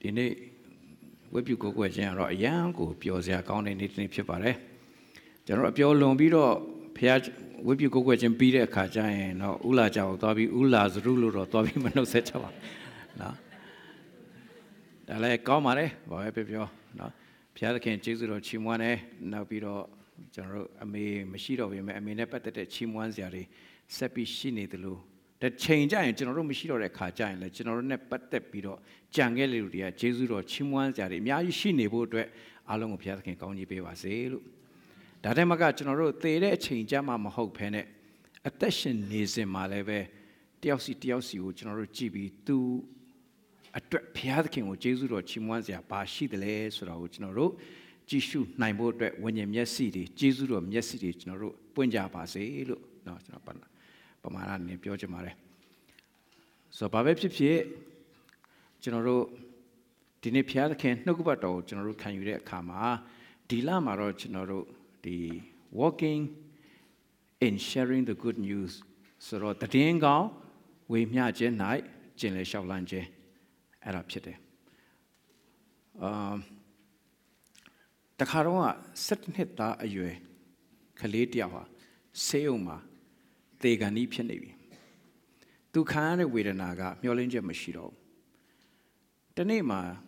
Dine Webby Coco General Yanko, Piozia County, Nitin Pipare. General Pio Lombido, Piaj, Webby Coco and Peter Kajan, Ulaja, Toby, Ulas, Rulu, or Toby Manosetta. No. Dale Comare, Wapio, no. Piazza can chase it or Chimone, Nabido, General Ami, Machito, I mean, Nepathet Chimwanziari, Sepi Shinitlu. That change I general Mishiro Kajan, the general Nepatapido, Jangeluria, Jesu or Chimwan, Yayishinibu, along with Piazza County Bevazelu. Dademaga general, they change Yamam Hog Penne. Attention is in Maleve, Delsi, General GB, two attract Piazza or Jesu or Chimwanzia, Bashi the Lays or General, Jishu, Naimbo, when Yamia City, Jesu or Mia City, General, Punja Bazelu, no, it's not. Pamaran ni pioche mare. So babe pipie general dine piada ken nokubato general kan yure kama dilama ro general the walking and sharing the good news. So ro tatin gaw we mya chin nai chin le shao lan chin era phit de. Takharon a 7 nit ta aywe khale tia wa seung ma they can eat navy. Two kind of naga, Miolinja Machiro. The name are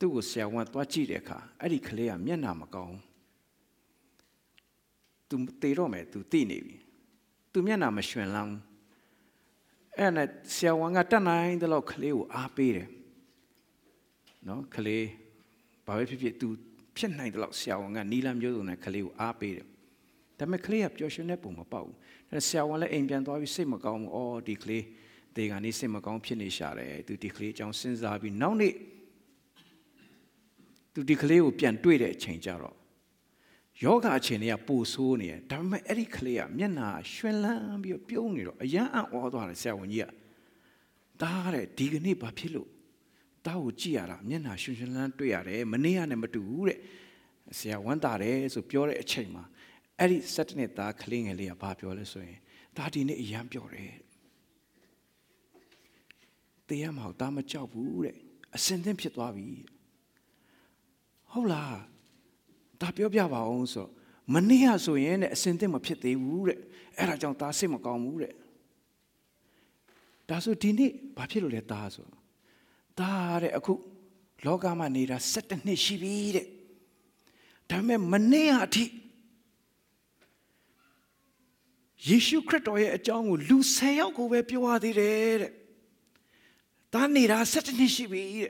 two say I want to cheat a car, I declare Mianamago to Terome to T Navy. To Miana Machine Lang and at Siawangatana in the local Apere. No, Kale, Baby to Pianai the Lock Siawanga, Nilam Yoduna Kaleu Apere. That may clear up your nepum about. And say, I want to aim and I will say, Magong or declare they are Nissim Magong Pianishare to declare John since I have been known it to declare Pian Twitter change out. Yoga Chenia Pusonia, Dama Ericlea, Miana, Shuelam, your pioneer, a young order on a 7 year. Dare Digni Papillo, Tao Giara, Miana, Shunlan Tuare, Mania number 2. Say, I want that is a pure chamber. Every certain that cling a little popular swing, that in a yam pure. They am how damage of wood, a sentence to be. Hola, Tapio Biava also. Mania so in a sentence of pity wood, and I don't task him a gum wood. That's what in it, papillate dazzle. Dare a cook, Logama need a certain she beat it. Tame mania tea. Yeshu Christo here at John would lose sail go where you are the Danira certainly she be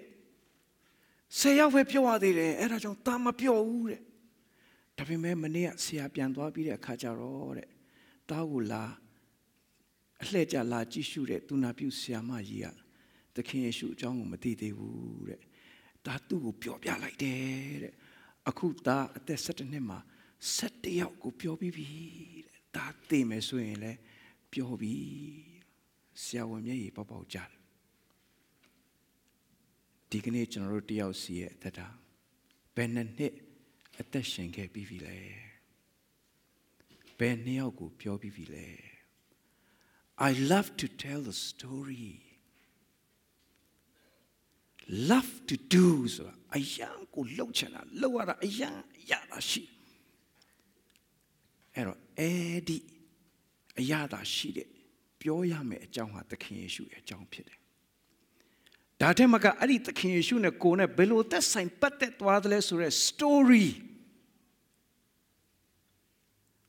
sail where you are the and I don't damn up your wood. Tapi Mania, see a piano be a cajaro. Taula Ledger la Jishure, do not abuse Siamaya. The king shoot John Matide wood. That do pure like there. A cuta at the certain emma set the out go pure be. That they may swing, Piobi, Siawame, Papa Jar. Dignity and Roti out see it, Tata. Ben and Hit, attention get Bivile. Ben Neogu, Piobi Ville. I love to tell the story. Love to do so. A young good lochana, lower a young yarashi. Error, Eddie, a yada sheet, Pioyame, a jump at the king issue, a jump pit. Datemaga, I did the king issue in a corner below that sign, but that wordless or a story.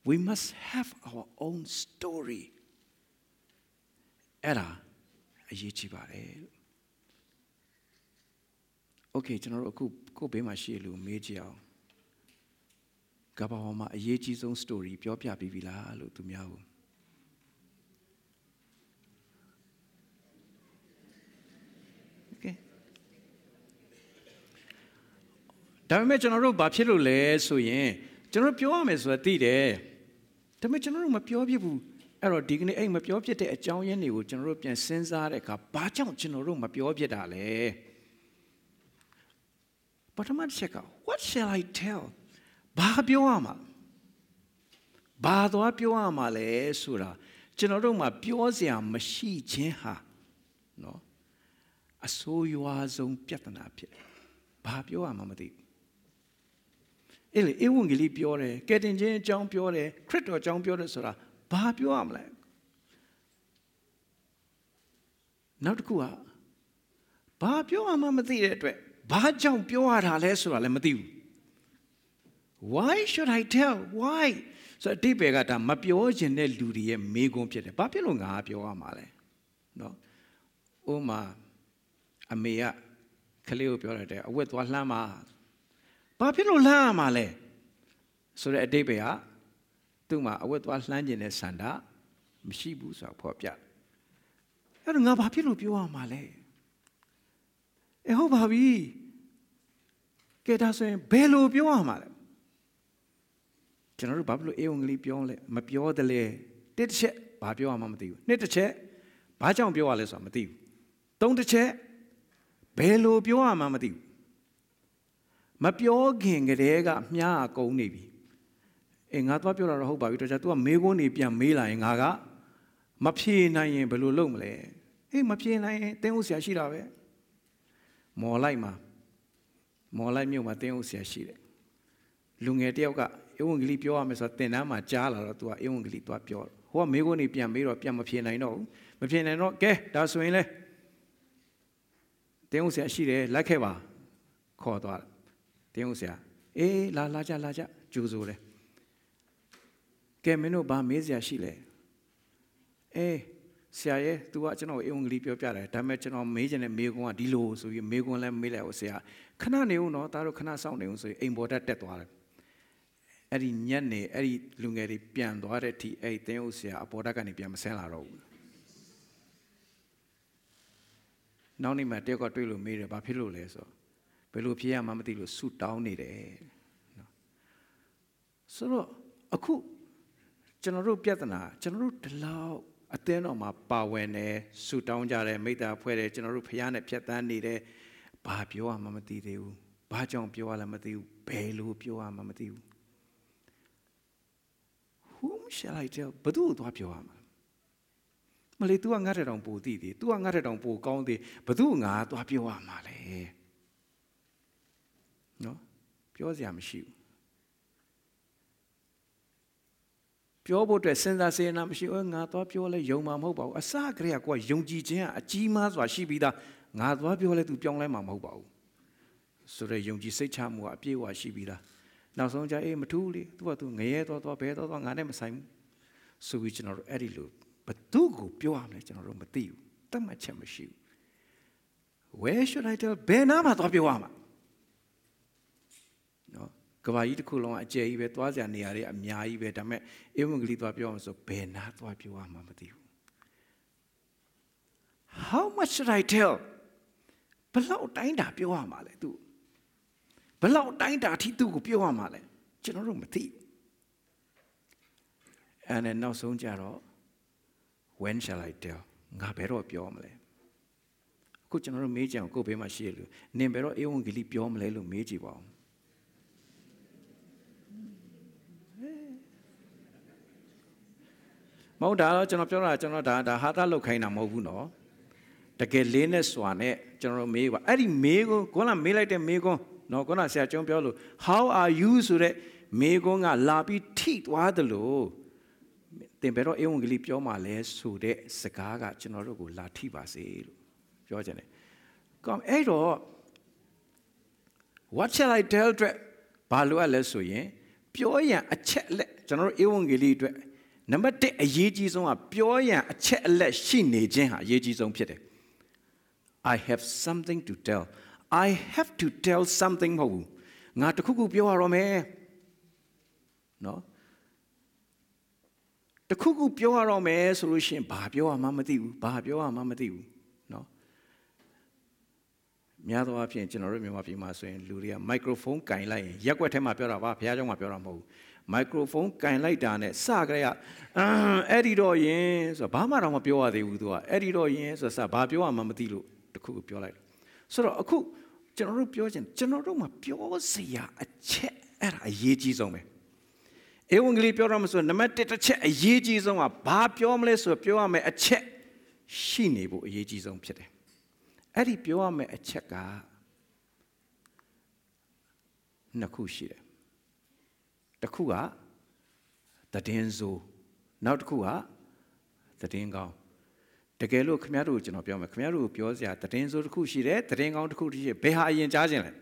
We must have our own story. Era, a yichibare. Okay, General, go be my shilu, major. Gabama, a year's own story, Piopia Bivila, to Miao. Okay. Dame General Bapilule, so ye, General Piomes were there. Dame General Mapiobu, Error Dignity, aim up your object at John Yenu, General Pian Sensar, a Capachan, General Mapiobia. But a man check out, what shall I tell? Babioama Bado Apioama le Sura, General Mapiozia Mashi Chenha. No, အဆိုးရွားဆုံးပြဿနာဖြစ်တယ်။ဘာပြောရမှမသိဘူး။အဲ့လေဧဝံဂေလိပြောတယ်၊ကယ်တင်ခြင်းအကြောင်းပြောတယ်၊ခရစ်တော်အကြောင်းပြောတယ်ဆိုတာဘာပြောရမလဲ။နောက်တစ်ခုကဘာပြောရမှမသိတဲ့အတွက်ဘာကြောင့်ပြောရတာလဲဆိုတာလည်းမသိဘူး။ Why should I tell? Why? ဆိုဒီပေကဒါမပြောခြင်းတဲ့လူတွေရဲ့မေးခွန်းဖြစ်တယ်။ဘာဖြစ်လို့ငါပြောရမှာလဲ။နော်။ဥမာအမေကကလေးကိုပြောတယ်အဝတ်သွားလှမ်းပါဘာဖြစ်လို့လှမ်းရမှာလဲဆိုတဲ့အတိတ်ပဲကသူ့မှာအဝတ်သွားလှမ်းကျင်တဲ့ဆန္ဒမရှိဘူးဆိုတော့ဖော်ပြအဲ့တော့ငါဘာဖြစ်လို့ပြောရမှာလဲဟုတ်ပါပြီကဲဒါဆိုရင်ဘယ်လိုပြောရမှာလဲကျွန်တော်တို့ဘာဖြစ်လို့အေးဝင်ကလေးပြောလဲမပြောတယ်လေတစ်တစ်ချက်ဘာပြောရမှာမသိဘူးနှစ်တစ်ချက်ဘာကြောင့်ပြောရလဲဆိုတာမသိဘူးသုံးတစ်ချက်ဘယ်လိုပြောရမှမသိဘူးမပြောခင်ကတည်းကမြားအကုန်နေပြီအေးငါသွားပြောတာတော့ဟုတ်ပါပြီတော်ကြာ तू ကမေးခွန်းနေပြန်မေးလာရင်ငါကမဖြေနိုင်ရင်ဘယ်လိုလုပ်မလဲအေးမဖြေနိုင်ရင်တင်းဦးဆရာရှိတာပဲမော်လိုက်မြို့မှာတင်းဦးဆရာရှိတယ်လူငယ်တယောက်ကအေဝံဂေလိပြောရမယ်ဆိုတော့တင်တန်းမှာကြားလာတော့ तू ကအေဝံဂေလိသွားပြောဟိုကမေးခွန်းနေပြန်မေးတော့ပြန်မဖြေနိုင်တော့ဘူးမဖြေနိုင်တော့ကဲဒါဆိုရင်လဲတင်းဦးဆရာရှိတယ်လက်ခဲ့ပါခေါ်သွားတယ်တင်းဦးဆရာအေးလာကြကြိုးဆိုတယ်ကဲမင်းတို့ဘာမေးဆရာရှိလဲအေးဆရာရဲ့ तू ကကျွန်တော်အေးဝင်ကလေးပြောပြတယ်ဒါပေမဲ့ကျွန်တော်မေးချင်တဲ့မေးခွန်းကဒီလိုဆိုပြီးမေးခွန်းလည်းမေးလိုက်ဦးဆရာခဏနေဦးနော်သားတို့ခဏစောင့်နေဦးဆိုပြီးအိမ်ပေါ်တက်သွားတယ်အဲ့ဒီညက်နေအဲ့ဒီလူငယ်တွေပြန်သွားတဲ့အထိအဲ့တင်းဦးဆရာအပေါ်တက်ကနေပြန်မဆင်းလာတော့ဘူးနောက်နေ့မှတယောက်ကတွေ့လို့မေးတယ်ဘာဖြစ်လို့လဲဆိုဘယ်လိုဖြစ်ရမှမသိလို့ဆူတောင်းနေတယ်နော်ဆိုတော့အခုကျွန်တော်တို့ပြဿနာကျွန်တော်တို့ဒီလောက်အတင်းတော်မှာပါဝင်နေဆူတောင်းကြတယ်မိတ္တာဖွဲ့တယ်ကျွန်တော်တို့ဖခင်နဲ့ဖြတ်သန်းနေတယ်ဘာပြောရမှမသိသေးဘူးဘာကြောင့်ပြောရလဲမသိဘူးဘယ်လိုပြောရမှမသိဘူး Whom shall I tell ဘယ်သူ့ကိုသွားပြောရမှာမလေး तू ကငါ့ထက်တောင်ပိုသိသေး तू ကငါ့ထက်တောင်ပိုကောင်းသေးဘယ်သူ့ငါသွားပြောရမှာလဲနော်ပြောစရာမရှိဘူးပြောဖို့အတွက်စဉ်းစားစေနာမရှိဘူးငါသွားပြောလဲယုံမှာမဟုတ်ပါဘူးအစကတည်းကကိုကယုံကြည်ခြင်းကအကြီးမားစွာရှိပြီးသားငါသွားပြောလဲ तू ပြောင်းလဲမှာမဟုတ်ပါဘူးဆိုတော့ယုံကြည်စိတ်ချမှုကအပြည့်အဝရှိပြီးသားနောက်ဆုံးကျအေးမထူးလေ तू က तू ငရဲသွားဘဲသွားငါနဲ့မဆိုင်ဘူးဆိုပြီးကျွန်တော်တို့အဲ့ဒီလိုဘယ်သူကိုပြောရမလဲကျွန်တော်တို့မသိဘူးတတ်မှတ်ချက်မရှိဘူး Where should I tell ဘယ်နာမှာသွားပြောရမှာနော်ကဘာကြီးတစ်ခုလုံးကအကျယ်ကြီးပဲသွားစရာနေရာတွေအများကြီးပဲဒါပေမဲ့အေဝံဂေလိသွားပြောအောင်ဆိုဘယ်နာသွားပြောရမှာမသိဘူး How much should I tell ဘလောက်တိုင်းတာပြောရမှာလဲသူဘလောက်တိုင်းတာအထိသူ့ကိုပြောရမှာလဲကျွန်တော်တို့မသိဘူးအဲ့နဲ့နောက်ဆုံးကြတော့When shall I tell? ငါဘယ်တော့ပြောမလဲအခုကျွန်တော်တို့မေးကြအောင်ကိုယ်ဘေးမှာရှိရလို့နင်ဘယ်တော့အေဝံဂေလိပြောမလဲလို့မေးကြည့်ပါဦးမဟုတ်တာတော့ကျွန်တော်ပြောတာကျွန်တော်ဒါဟာတာလောက်ခိုင်းတာမဟုတ်ဘူးနော်တကယ်လေးနဲ့စွာနဲ့ကျွန်တော်မေးပါအဲ့ဒီမေးကိုကောလာမေးလိုက်တဲ့မေးကွန်းနော်ကောလာဆရာကျွန်တော်ပြောလို့ How are you ဆိုတဲ့မေးကွန်းကလာပြီးထိသွားတယ်လို့တင်ဘယ်တော့အေဝံဂေလိပြောမှလဲဆိုတဲ့စကားကကျွန်တော်တို့ကိုလာထိပါစေလို့ပြောချင်တယ်။ကောင်းအဲ့တော့ What shall I tell အတွက်ဘာလို့လဲဆိုရင်ပြောရန်အချက်အလက်ကျွန်တော်တို့အေဝံဂေလိအတွက်နံပါတ်1အရေးကြီးဆုံးကပြောရန်အချက်အလက်ရှိနေခြင်းဟာအရေးကြီးဆုံးဖြစ်တယ်။ I have something to tell. I have to tell something မဟုတ်ဘူး။ငါတခုခုပြောရတော့မယ်။နော်တစ်ခုခုပြောရတော့မယ်ဆိုလို့ရှိရင်ဘာပြောရမှမသိဘူးเนาะများသောအားဖြင့်ကျွန်တော်တို့မြန်မာပြည်မှာဆိုရင်လူတွေကမိုက်ခရိုဖုန်းကင်လိုက်ရင်ရက်ွက်ထဲမှာပြောတာပါဘုရားကျောင်းမှာပြောတာမဟုတ်ဘူးမိုက်ခရိုဖုန်းကင်လိုက်တာနဲ့စကြရအဲ့ဒီတော့ရင်ဆိုတော့ဘာမှတော့မပြောရသေးဘူးသူကအဲ့ဒီတော့ရင်ဆိုတော့ဘာပြောရမှမသိလို့တစ်ခုခုပြောလိုက်ဆိုတော့အခုကျွန်တော်တို့ပြောချင်ကျွန်တော်တို့မှာပြောစရာအချက်အဲ့ဒါအရေးကြီးဆုံးပဲဧဝံဂေလိပြောရမှာဆိုနံပါတ်1တစ်ချက်အရေးကြီးဆုံးကဘာပြောမလဲဆိုပြောရမယ်အချက်ရှိနေဖို့အရေးကြီးဆုံးဖြစ်တယ် အဲ့ဒီပြောရမယ့်အချက်ကနှစ်ခုရှိတယ်တစ်ခုကသတင်းဆိုနောက်တစ်ခုကသတင်းကောင်းတကယ်လို့ခင်ဗျားတို့ကျွန်တော်ပြောမယ်ခင်ဗျားတို့ပြောစရာသတင်းဆိုတစ်ခုရှိတယ်သတင်းကောင်းတစ်ခုရှိတယ်ဘယ်ဟာအရင်ကြားခြင်းလဲ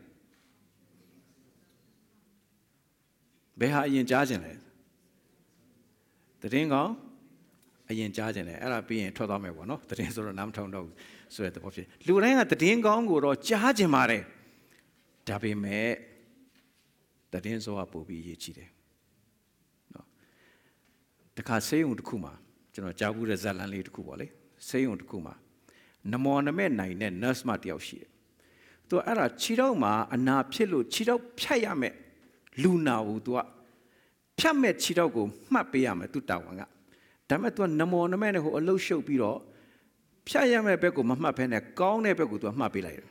ဘယ်ဟာအရင်ကြားခြင်းလဲသတင်းကောင်းအရင်ကြားခြင်းလဲအဲ့ဒါပြီးရင်ထွက်သွားမယ်ပေါ့နော်သတင်းဆိုတော့နားမထောင်တော့ဘူးဆိုတဲ့သဘောဖြစ်လူတိုင်းကသတင်းကောင်းကိုတော့ကြားခြင်းပါတယ်ဒါပေမဲ့သတင်းဆိုကပို့ပြီးရေးချီတယ်နော်တခါဆေးရုံတစ်ခုမှာကျွန်တော်ကြားဘူးတဲ့ဇာတ်လမ်းလေးတစ်ခုပေါ့လေဆေးရုံတစ်ခုမှာနမောနမဲ့နိုင်တဲ့ nurse မတယောက်ရှိတယ်သူကအဲ့ဒါခြေထောက်မှာအနာဖြစ်လို့ခြေထောက်ဖြတ်ရမယ်လူနာကိုသူကဖြတ်မဲ့ခြေထောက်ကိုမှတ်ပေးရမယ်သူတာဝန်ကဒါပေမဲ့သူကနမောနမဲ့နဲ့ဟိုအလုတ်ရှုပ်ပြီးတော့ဖြတ်ရမယ်ဘက်ကိုမမှတ်ဖဲနဲ့ကောင်းတဲ့ဘက်ကိုသူကမှတ်ပေးလိုက်တယ်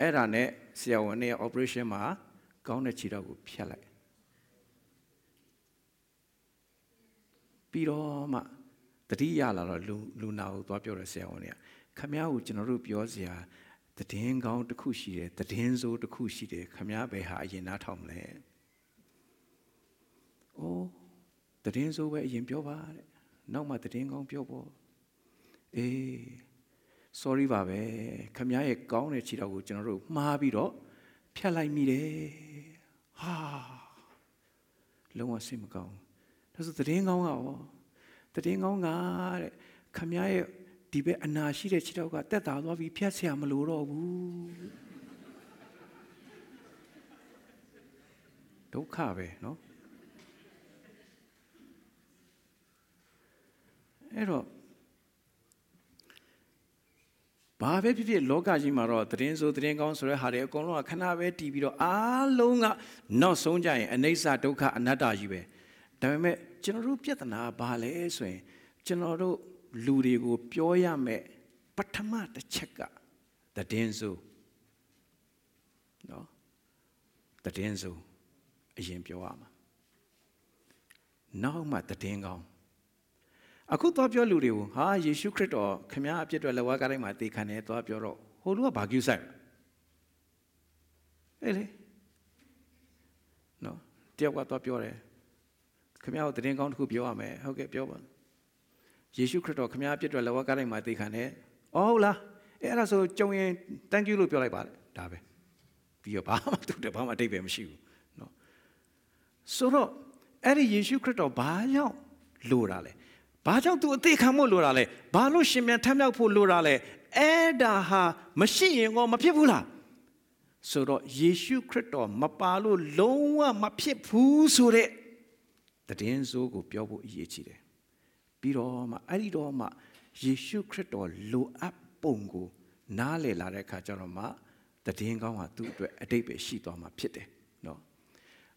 အဲ့ဒါနဲ့ဆရာဝန်နဲ့ operation မှာကောင်းတဲ့ခြေထောက်ကိုဖြတ်လိုက်ပြီးတော့မှတတိယလာတော့လူနာကိုသွားပြောတယ်ဆရာဝန်ကခင်ဗျားကိုကျွန်တော်တို့ပြောစရာသတင်းကောင်းတစ်ခုရှိတယ်သတင်းဆိုးတစ်ခုရှိတယ်ခင်ဗျားဘယ်ဟာအရင်နားထောင်မလဲ။အိုးသတင်းဆိုးပဲအရင်ပြောပါတဲ့နောက်မှသတင်းကောင်းပြောပေါ့။အေး sorry ပါပဲခင်ဗျားရဲ့ကောင်းတဲ့ခြေထောက်ကိုကျွန်တော်တို့မှားပြီးတော့ဖြတ်လိုက်မိတယ်။ဟာလုံးဝစိတ်မကောင်းဘူး။ဒါဆိုသတင်းကောင်းကရောသတင်းကောင်းကတဲ့ခင်ဗျားရဲ့ဒီဘက်အနာရှိတဲ့ခြေထောက်ကတက်တာသွားပြီးဖြတ်ဆရာမလိုတော့ဘူးဒုက္ခပဲနော်အဲ့တော့ဘာပဲဖြစ်ဖြစ်လောကကြီးမှာတော့သတင်းဆိုသတင်းကောင်းဆိုတဲ့ဟာတွေအကုန်လုံးကခဏပဲတည်ပြီးတော့အားလုံးကနောက်ဆုံးကြရင်အနိစ္စဒုက္ခအနတ္တကြီးပဲဒါပေမဲ့ကျွန်တော်တို့ပြဿနာကဘာလဲဆိုရင်ကျွန်တော်တို့လူတွေကိုပြောရမယ်ပထမတစ်ချက်ကသတင်းဆိုနော်သတင်းဆိုအရင်ပြောရမှာနောက်မှသတင်းကောင်းအခုသွားပြောလူတွေကိုဟာယေရှုခရစ်တော်ခင်ဗျားအပြစ်အတွက်လက်ဝါးကားတိုင်းမှာသေခံတယ်သွားပြောတော့ဟိုလူကဘာကြည့်ဆိုင်အဲ့လေနော်တယောက်ကသွားပြောတယ်ခင်ဗျားကိုသတင်းကောင်းတစ်ခုပြောရမယ်ဟုတ်ကဲ့ပြောပါယေရှုခရစ်တော်ခမည်းတော်ပြစ်တော်လက်ဝါးကားတိုင်းမှာသိခံတယ်။ဟုတ်လား။အဲ့ဒါဆိုကြုံရင် thank you လို့ပြောလိုက်ပါလေ။ဒါပဲ။ပြီးတော့ဘာမှသူတဘာမှအတိတ်ပဲမရှိဘူး။နော်။ဆိုတော့အဲ့ဒီယေရှုခရစ်တော်ဘာကြောင့်လိုတာလဲ။ဘာကြောင့်သူအသေးခံဖို့လိုတာလဲ။ဘာလို့ရှင်ပြန်ထမ်းမြောက်ဖို့လိုတာလဲ။အဲ့ဒါဟာမရှိရင်ကောမဖြစ်ဘူးလား။ဆိုတော့ယေရှုခရစ်တော်မပါလို့လုံးဝမဖြစ်ဘူးဆိုတဲ့သတင်းစိုးကိုပြောဖို့အရေးကြီးတယ်။ပြီးတော့မှအဲ့ဒီတော့မှယေရှုခရစ်တော်လိုအပ်ပုံကိုနားလည်လာတဲ့အခါကျတော့မှတည်င်းကောင်းဟာသူ့အတွက်အတိတ်ပဲရှိသွားမှာဖြစ်တယ်နော်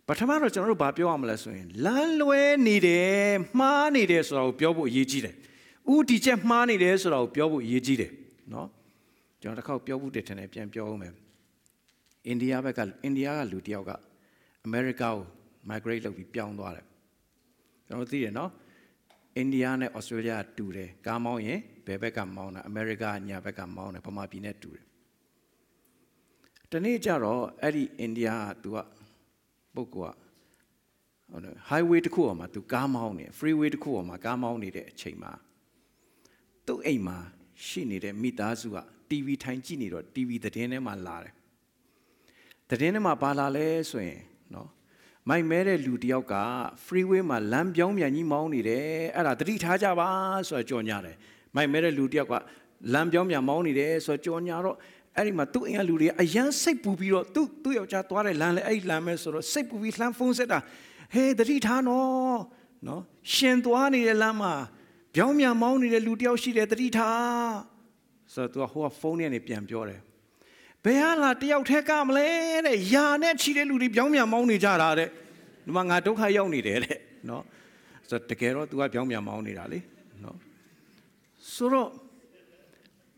ပထမတော့ကျွန်တော်တို့ဘာပြောရမလဲဆိုရင်လမ်းလွဲနေတယ်မှားနေတယ်ဆိုတာကိုပြောဖို့အရေးကြီးတယ်ဥတီချက်မှားနေတယ်ဆိုတာကိုပြောဖို့အရေးကြီးတယ်နော်ကျွန်တော်တစ်ခေါက်ပြောဖို့တည်ထင်တယ်ပြန်ပြောအောင်မယ်အိန္ဒိယကလူတစ်ယောက်ကအမေရိကကို migrate လုပ်ပြီးပြောင်းသွားတယ်ကျွန်တော်သိတယ်နော်အိန္ဒိယနဲ့ဩစတြေးလျတူတယ်ကားမောင်းရင်ဘယ်ဘက်ကမောင်းတာအမေရိကညာဘက်ကမောင်းတယ်ဗမာပြည်နဲ့တူတယ်တနေ့ကျတော့အဲ့ဒီအိန္ဒိယကသူကပုဂ္ဂိုလ်ကဟုတ်တယ် highway တစ်ခုပေါ်မှာသူကားမောင်းနေ freeway တစ်ခုပေါ်မှာကားမောင်းနေတဲ့အချိန်မှာသူ့အိမ်မှာရှိနေတဲ့မိသားစုက TV ထိုင်ကြည့်နေတော့ TV သတင်းထဲမှာလာတယ်သတင်းထဲမှာပါလာလဲဆိုရင်နော်မိုက်မဲတဲ့လူတယောက်က freeway မှာလမ်းပြောင်းပြန်ကြီးမောင်းနေတယ်အဲ့ဒါသတိထားကြပါဆိုတော့ကြော်ညာတယ်မိုက်မဲတဲ့လူတယောက်ကလမ်းပြောင်းပြန်မောင်းနေတယ်ဆိုတော့ကြော်ညာတော့အဲ့ဒီမှာသူ့အိမ်ကလူတွေအရန်စိတ်ပူပြီးတော့သူ့ယောက်ျားသွားတဲ့လမ်းလဲအဲ့ဒီလမ်းပဲဆိုတော့စိတ်ပူပြီးလှမ်းဖုန်းဆက်တာဟေးသတိထားနော်ရှင်သွားနေတဲ့လမ်းမှာပြောင်းပြန်မောင်းနေတဲ့လူတယောက်ရှိတယ်သတိထားဆိုတော့သူကဟိုကဖုန်းထဲကနေပြန်ပြောတယ်ဘယ်ဟာလာတယောက်ထဲကမလဲတဲ့ယာနဲ့ချီတဲ့လူတွေပြောင်းပြန်မောင်းနေကြတာတဲ့ဒီမှာငါဒုက္ခရောက်နေတယ်တဲ့နော်ဆိုတော့တကယ်တော့ तू ကပြောင်းပြန်မောင်းနေတာလေနော်ဆိုတော့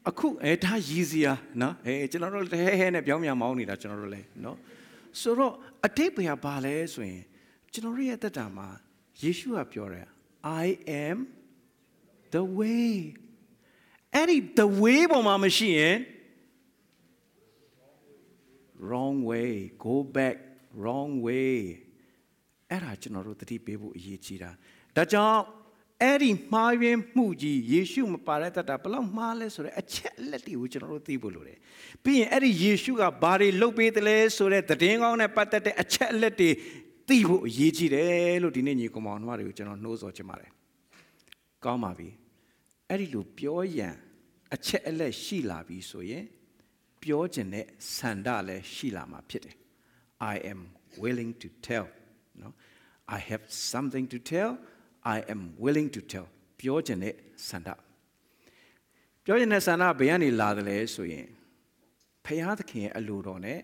အခုဒါရည်စရာနော်ကျွန်တော်တို့ဟဲဟဲနဲ့ပြောင်းပြန်မောင်းနေတာကျွန်တော်တို့လဲနော်ဆိုတော့အတိတ်ဘယ်ဟာပါလဲဆိုရင်ကျွန်တော်ရဲ့သက်တာမှာယေရှုကပြောတယ် I am the way Any the way machine. Wrong way. Go back. Wrong way. Era general three people yichira. Daja Eddie Marian Muji, Yeshu Parata Tapalum Males or a chality which are tibulure. Being Eddie Yeshu, body low beatles, so that the ding on a patate, a chality, Tibu Yiji, Lutinini, come on, Mario, which are not knows what you marry. Comavi, Eddie Lupioya, a challet Sheila be so ye, Piogene Sandale Sheila ma pity. I am willing to tell. No, I have something to tell. I am willing to tell. Pyojane Sanda. Pyojane Sanda Bayani Ladale Suye. Payadkin Alurone,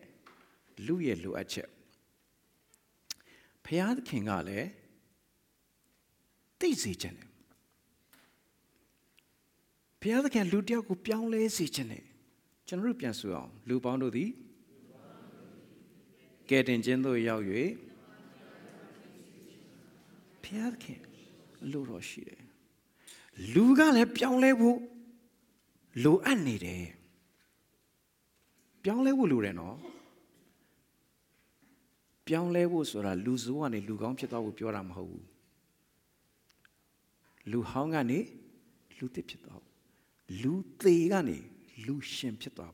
Luye Luache. Payadkin Ale, Daisy Jane. Payadkin Ludia Gupianle Sijane. Janrupian Suan, Lubando the Get in Jendo Yao Yue. Payadkin. Luroshi. Luga le Pianlebu Lu Anide Pianlebu Lureno Pianlebu Sora Luzuani Lugam Pita with Pioram Hau Lu Hongani Lu Tipito Lu Tegani Lu Shim Pitabu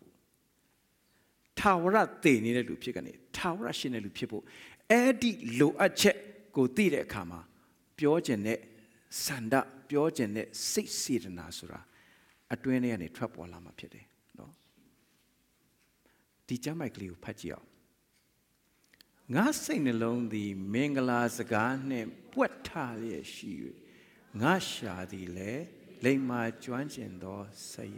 Tawra Te Nina Lupigani Tawra Shina Lupipo Eddie Lu Ache Gotire Kama Piojene Sanda Piojene six seed nasura at 20 and a trap or lama pede. No. Dijamaglu patio. Nursing alone the Mengalas garden, what talia she Nasha the lay my joints and door say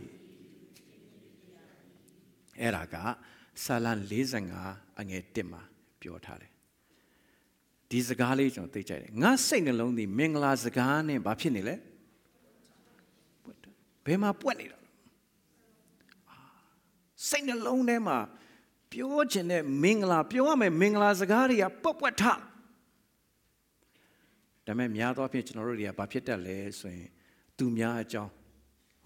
Eraga, Salan Lizanga, and a dimmer, Piotale. These are garlic on teacher. Nothing along the Minglas Gan and Bapinile. Pema Puenil. Sing along them are pure genet Mingla, pure me Minglas Garia, Popata. The Miado Pitch already a Bapita lay saying, Dumia John,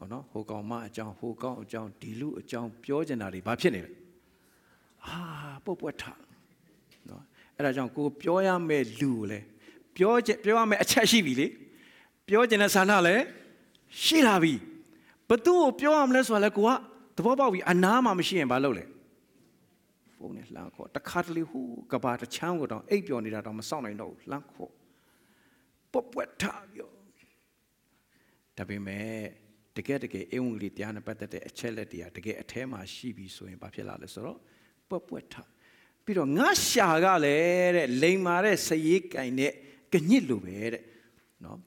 or no, Hogan Ma John, Hogan John, Dilu John, pure genari Bapinil. Ah, Popata. Era jang ko pyo ya mae lu le pyo ya mae a chat shi bi le pyo chin na sana le shi la bi batu ko pyo ya ma le so la ko ka tabo paw bi ana ma ma shi yin ba lou le phone ne lan kho ta kha ta li hu ka ba ta chang ko taw ai pyo ni da taw ma saung nai no lan kho pop wet tha pyo da bai mae takae ai wung li tia na pat tat a chat let tia takae a thae ma shi bi so yin ba phit la le so ro pop wet tha Nasha le Lemare Sayik and Ganilube. No,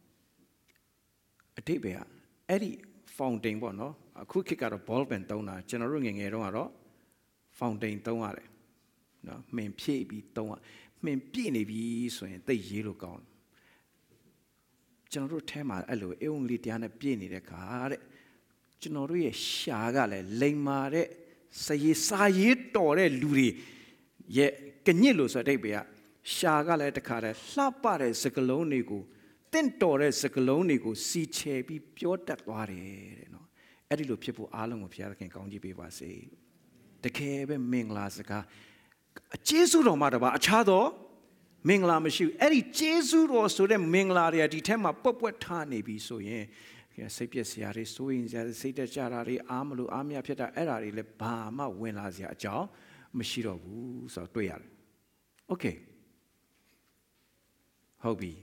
a tibia, Eddie Fountain Bono, a cookie out of bulb and donor, general ringing a donor, Fountain Donare. No, men pee be donor, men peeny be so and they yellow gone. General Tema, allo, only Diana peeny the car. General Shagale, Lemare, Say Sayit or a luri. Yet, Ganilus at Abia, Shagal at the Cara, Lapare, Secolonigo, Tentore, Secolonigo, Si Chebi, Piotatware, no. Edilu people along of Yark and County Biva say, the cave and Minglasaca, a Jesudo Madaba, a Chado, Mingla Machu, Eddie Jesudo, so then Minglaria, Detema, Popotani be so ye. Sapias Yari, so in the Sita Jarari, Amalu, Amia Pieta, Erari, Le Bama, Winazia Jaw. Mashiro woos or toyal. Okay. Hobby.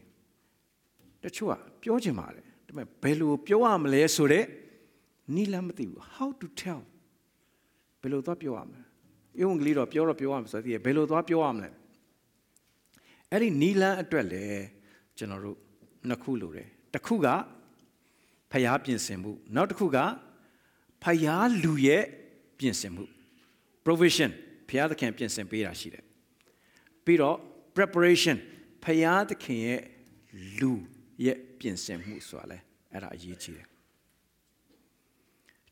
The chua, Piojimale, the Pelu Pioam Lesure, Nilamati, how to tell. Pelu Dopioam. Young leader of Europe, Pioam, so the Pelu Dopioamle. Eri Nila Dwelle, General Nakulure. The Kuga, Payabian Sembu, not Kuga, Payal Luye, Bien Sembu. Provision. Payat campaigns and Pira Shire. Piro, preparation, Payat King Lu, yet Piensen Muswale, at our Yichire.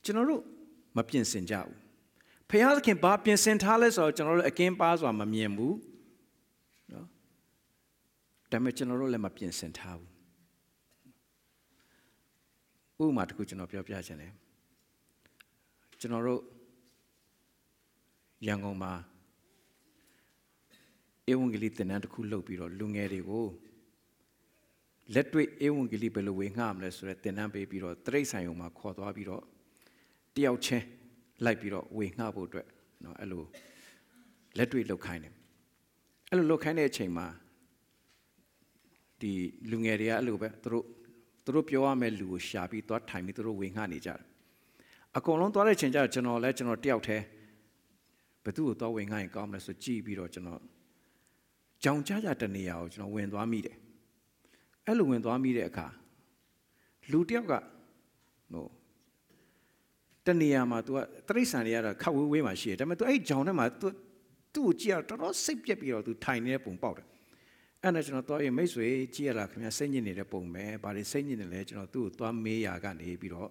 General Mapinsen Jau. Payat can Bab Piensen Talis or General Akin Baz or Mamiambu. No. Dame General Lemapinsen Tau. Umat Kuchin of your Piagene. ကျွန်တော်တို့ရန်ကုန်မှာဧဝံဂေလိသင်တန်းတစ်ခုလုပ်ပြီးတော့လူငယ်တွေကိုလက်တွေ့ဧဝံဂေလိဘယ်လိုဝေငှမလဲဆိုတဲ့သင်တန်းပေးပြီးတော့တိရစ္ဆာန်ရုံမှာခေါ်သွားပြီးတော့တယောက်ချင်းလိုက်ပြီးတော့ဝေငှဖို့အတွက်နော်အဲ့လိုလက်တွေ့လုပ်ခိုင်းတယ်အဲ့လိုလုပ်ခိုင်းတဲ့အချိန်မှာဒီလူငယ်တွေကအဲ့လိုပဲသူတို့ပြောရမယ့်လူကိုရှာပြီးသွားထိုင်ပြီးသူတို့ဝေငှနေကြတယ်အကုန်လုံးသွားတဲ့အချိန်ကျတော့ကျွန်တော်တယောက်တည်းဘယ်သူ့ကိုသွားဝေငှရင်ကောင်းမလဲဆိုကြည့်ပြီးတော့ကျွန်တော်ကြောင်ကြားကြတနေရာကိုကျွန်တော်ဝင်သွားမိတယ်အဲ့လိုဝင်သွားမိတဲ့အခါလူတယောက်ကဟိုတနေရာမှာ तू ကတရိษံတွေကတော့ခက်ဝေးဝေးမှာရှိတယ်ဒါပေမဲ့ तू အဲ့ဂျောင်ထဲမှာ तू ကိုကြည့်ရတော့တော်တော်စိတ်ပြက်ပြီးတော့ तू ထိုင်နေတဲ့ပုံပေါက်တယ်အဲ့ဒါကျွန်တော်သွားရင်မိတ်ဆွေကြည့်ရလားခင်ဗျာစိတ်ညစ်နေတဲ့ပုံပဲဘာတွေစိတ်ညစ်နေလဲကျွန်တော် तू ကိုသွားမေးရာကနေပြီးတော့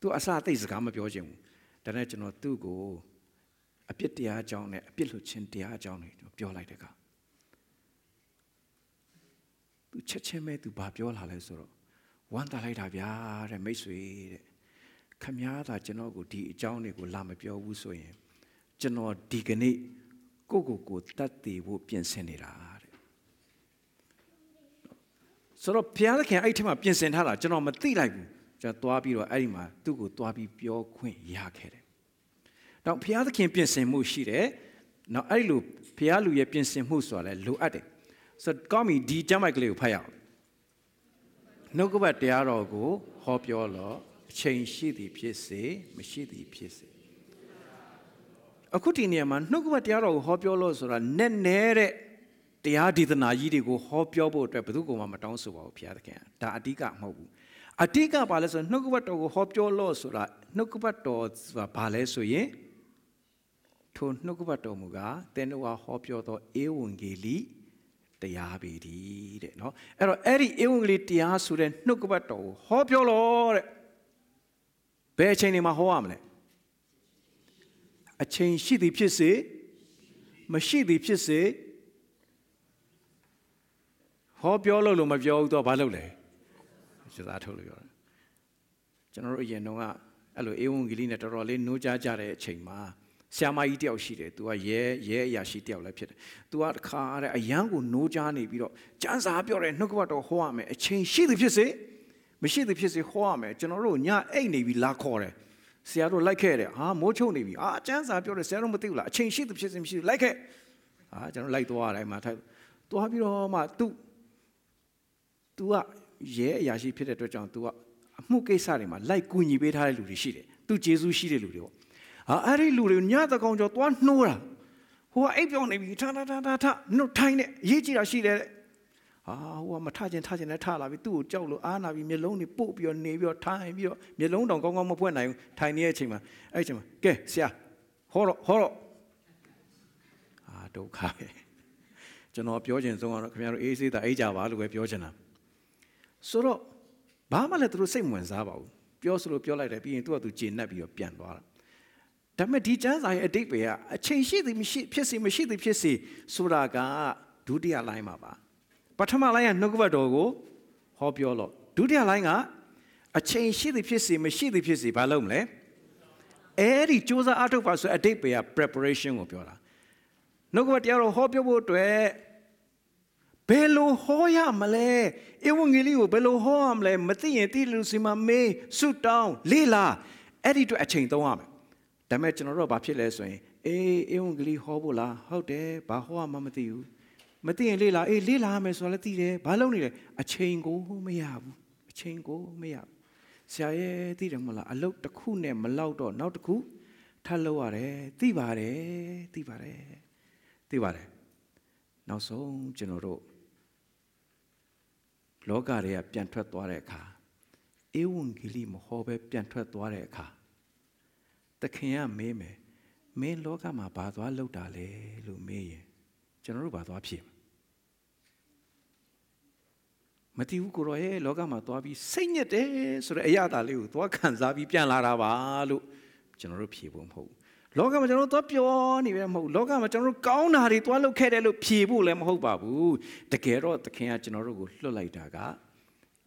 तू အစားသိစကားမပြောချင်ဘူးဒါနဲ့ကျွန်တော် तू ကိုအပြစ်တရားအကြောင်းနဲ့အပြစ်လွတ်ခြင်းတရားအကြောင်းတွေကျွန်တော်ပြောလိုက်တဲ့အခါသူချက်ချင်းပဲသူဘာပြောလာလဲဆိုတော့ဝမ်းသာလိုက်တာဗျာတဲ့မိတ်ဆွေတဲ့ခမည်းသာကျွန်တော်ကိုဒီအကြောင်းတွေကိုလာမပြောဘူးဆိုရင်ကျွန်တော်ဒီကနေ့ကိုတတ်သိဖို့ပြင်ဆင်နေတာတဲ့ဆိုတော့ဘုရားသခင်အဲ့ထဲမှာပြင်ဆင်ထားတာကျွန်တော်မသိလိုက်ဘူးကျွန်တော်သွားပြီးတော့အဲ့ဒီမှာသူ့ကိုသွားပြီးပြောခွင့်ရခဲ့တယ်။တော့ဘုရားသခင်ပြင်ဆင်မှုရှိတယ်။နောက်အဲ့လိုဘုရားလူရဲ့ပြင်ဆင်မှုဆိုတာလည်းလိုအပ်တယ်So, call me D. Jamaica, pay out. No go back there or go, hope your law, change she the PC, machine the PC. A good Indian man, no go back there or hope your laws or a nene, they are did the Naji go, hope your boat, Repugo, Mamma Tonso, Pierre can. Tadiga Mobu. A digger palace, no go back or hope your laws or no go back towards a palace, ye. To no go back to Muga, then you are hope your door, Ewungeli.တရားပေဒီတဲ့เนาะအဲ့တော့အဲ့ဒီဧဝံဂေလိတရားဆိုတဲ့နှုတ်ကပတ်တော်ကိုဟောပြောလို့တဲ့ဘယ်အချိန်နေမှာဟောရမလဲအချိန်ရှိသည်ဖြစ်စေမရှိသည်ဖြစ်စေဟောပြောလို့မပြောဘူးတော့ဘာလုပ်လဲစကားထုတ်လို့ပြောတယ်ကျွန်တော်တို့အရင်တုန်းကအဲ့လိုဧဝံဂေလိနဲ့တော်တော်လေးနိုးကြားကြတဲ့အချိန်မှာဆရာမကြီးတယောက်ရှိတယ် तू ကရဲအရာရှိတယောက်လည်းဖြစ်တယ် तू ကတခါတဲ့အရန်ကိုနိုးချားနေပြီးတော့ကျမ်းစာပြောတဲ့နှုတ်ကပတ်တော်ဟောရမယ်အချိန်ရှိသည်ဖြစ်စေမရှိသည်ဖြစ်စေဟောရမယ်ကျွန်တော်တို့ညအိတ်နေပြီးလာခေါ်တယ်ဆရာတို့လိုက်ခဲ့တယ်ဟာမိုးချုပ်နေပြီအာကျမ်းစာပြောတယ်ဆရာတို့မသိဘူးလားအချိန်ရှိသည်ဖြစ်စေမရှိလိုက်ခဲ့ဟာကျွန်တော်လိုက်သွားတယ်မှာထိုက်သွားပြီးတော့မှ तू ကရဲအရာရှိဖြစ်တဲ့အတွက်ကြောင့် तू ကအမှုကိစ္စတွေမှာလိုက်ကူညီပေးထားတဲ့လူတွေရှိတယ် तू ယေရှုရှိတဲ့လူတွေပေါ့ဟာအဲ့ဒီလူတွေညတကောင်ကျော်သွားနှိုးတာဟိုကအိပ်ပြောင်းနေပြီထနှုတ်ထိုင်းနဲ့ရေးကြည့်တာရှိတယ်ဟာဟိုကမထခြင်းနဲ့ထလာပြီသူ့ကိုကြောက်လို့အားနာပြီးမျက်လုံးတွေပုတ်ပြီးတော့နေပြီးတော့ထိုင်ပြီးတော့မျက်လုံးတောင်ကောင်းမဖွင့်နိုင်ဘူးထိုင်နေတဲ့အချိန်မှာအဲ့အချိန်မှာကဲဆရာဟောတော့အာဒုက္ခပဲကျွန်တော်ပြောချင်ဆုံးကတော့ခင်ဗျားတို့အေးစေးတာအိပ်ကြပါလို့ပဲပြောချင်တာဆိုတော့ဘာမှလည်းသူတို့စိတ်ဝင်စားပါဘူးပြောဆိုလို့ပြောလိုက်တယ်ပြီးရင်သူ့ကသူကျေနပ်ပြီးတော့ပြန်သွားတာဒါပေမဲ့ဒီကျမ်းစာရဲ့အတိတ်ပဲကအချိန်ရှိသည်မရှိဖြစ်စီမရှိသည်ဖြစ်စီဆိုတာကဒုတိယလိုင်းမှာပါပထမလိုင်းကနှုတ်ကပတ်တော်ကိုဟောပြောလို့ဒုတိယလိုင်းကအချိန်ရှိသည်ဖြစ်စီမရှိသည်ဖြစ်စီဘာလုပ်မလဲအဲ့ဒီစူးစမ်းအထောက်ပါဆိုအတိတ်ပဲက preparation ကိုပြောတာနှုတ်ကပတ်တရားတော်ဟောပြောဖို့အတွက်ဘယ်လိုဟောရမလဲဧဝံဂေလိကိုဘယ်လိုဟောရမလဲမသိရင်သိလူစီမှာမေးဆုတောင်းလေ့လာအဲ့ဒီအတွက်အချိန်သုံးရမယ်ဒါမဲ့ကျွန်တော်တို့ဘာဖြစ်လဲဆိုရင်အေးဧဝံဂေလိဟောဖို့လားဟုတ်တယ်ဘာဟောမှမသိဘူးမသိရင်လေးလားအေးလေးလားမယ်ဆိုတော့လည်းသိတယ်ဘာလုပ်နေလဲအချိန်ကိုမရဘူးအချိန်ကိုမရဘူးဆရာရဲ့သိတယ်မဟုတ်လားအလုပ်တစ်ခုနဲ့မလောက်တော့နောက်တစ်ခုထပ်လုပ်ရတယ်သိပါတယ်နောက်ဆုံးကျွန်တော်တို့လောကတွေကပြန်ထွက်သွားတဲ့အခါဧဝံဂေလိမဟောပဲပြန်ထွက်သွားတဲ့အခါတခင်ကမေးမယ်မင်းလောကမှာဘာသွားလုပ်တာလဲလို့မေးရင်ကျွန်တော်တို့ဘာသွားဖြစ်မသိဘူးကိုရောရဲ့လောကမှာသွားပြီးစိတ်ညစ်တယ်ဆိုတဲ့အရာသားလေးကိုသွားခံစားပြီးပြန်လာတာပါလို့ကျွန်တော်တို့ဖြေဖို့မဟုတ်ဘူးလောကမှာကျွန်တော်တို့သွားပြောနေပဲမဟုတ်လောကမှာကျွန်တော်တို့ကောင်းတာတွေသွားလုပ်ခဲ့တယ်လို့ဖြေဖို့လည်းမဟုတ်ပါဘူးတကယ်တော့တခင်ကကျွန်တော်တို့ကိုလွှတ်လိုက်တာက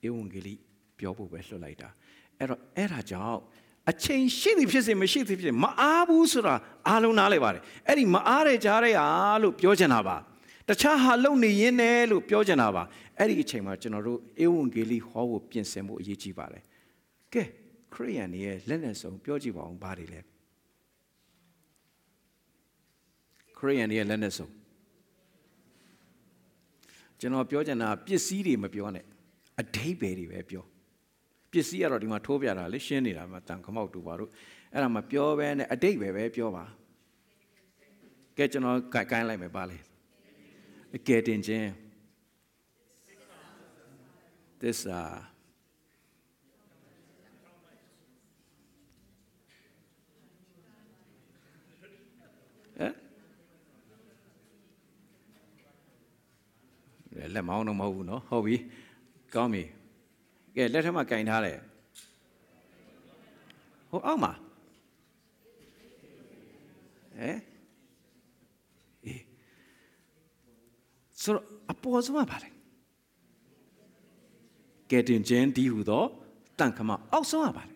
ဧဝံဂေလိပြောဖို့ပဲလွှတ်လိုက်တာအဲ့တော့အဲ့ဒါကြောင့် a change she is a machine, Maabusura, Alunalevare, Eddie Maare Jarea, Lu Piojanava, the Chaha Loni Yene, Lu Piojanava, Eddie Chamber General, Eungeli, Hawu Piensembo Yichivare. Gay, Korean year, Lennon, Piojiva, body left. Korean year, Lennon. General Piojana, Piacidi, Mapione, a day baby, Pio. Piacidi or Dimatovia, Lishini, Ramatan, come out to Baru, and I'm a pure and a day baby, Piova. Get on kind like my ballet. Get in jam. This, let my own move, no hobby. Call me. Get let him again, Harry. Oh, Alma. Eh? So, a pause one about it. Get in Jen D. Hudo, Tankama, also about it.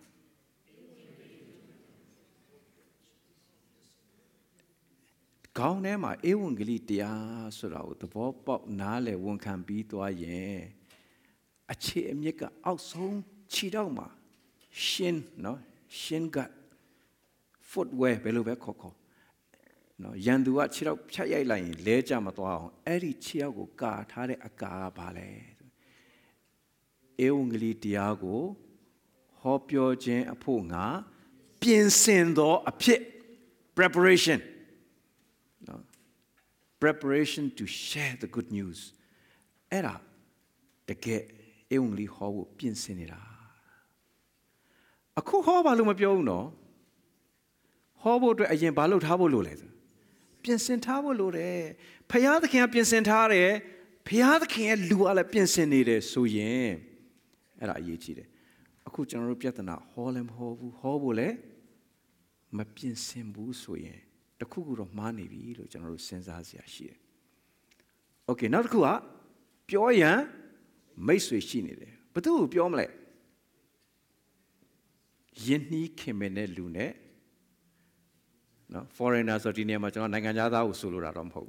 Kaunema Eungli dia surau the pop nale won't can be to a ye. A che meka outsong chidoma. Shin no shin gut footwear below coco. No yandua chirop chaya line leja matwa eri chiago ka tare aka bale. Eungli diago hop your jen apunga bien sendo a pit preparation. Preparation to share the good news. Era the get only how pinsenera. A co hoba lumabiono. Hobo to a yen balut habolule. Pinsentavolore. Payada can't pinsentare. Payada can't luala pinsenere, so ye. Era yechide. A cuchan rupiatana, holem hobu hobole. Ma pinsenbu so ye. The Kugur of Mani, General Sensasia. Okay, not Kua, Pioya, Maiswe Chini, but do Piomle Yeni Kemene Lune. No, foreigners or Dinia Majon, Nanganyada, Usulura Romho.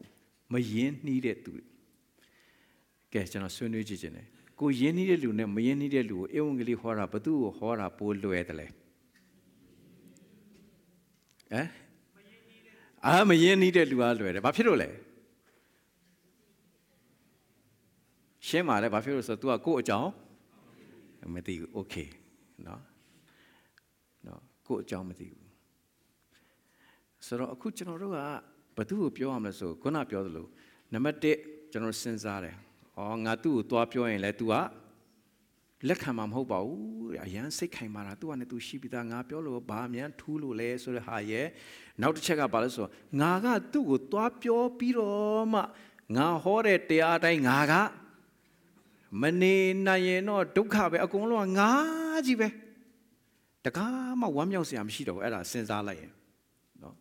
My yen needed to get General Sunujine. Go Yeni Lune, Mayeni Lu, Eungli Hora, Badu, Hora, Polo Edele. Eh? I'm a year needed to already. Bafirole Shema, Bafiros to a coach. Matthew, okay. No, no, coach. Matthew. So, a coach and Rua, but two Piomaso, Conapiolo, Namate, General Senzare, or Natu, Tuapio and Letua. Lekamam Hobau, Ayan Se Kamaratu and to Shipitangapiolo, Bamian, Tulu, Les or Haye, now to check up also. Naga tu, Tuapio, Piroma, Nahore, Teata, Naga, Mane, Nayeno, Dukabe, Akolo, Najibe. The Kama Wamyosiam Shido, Ella, Senzala. No,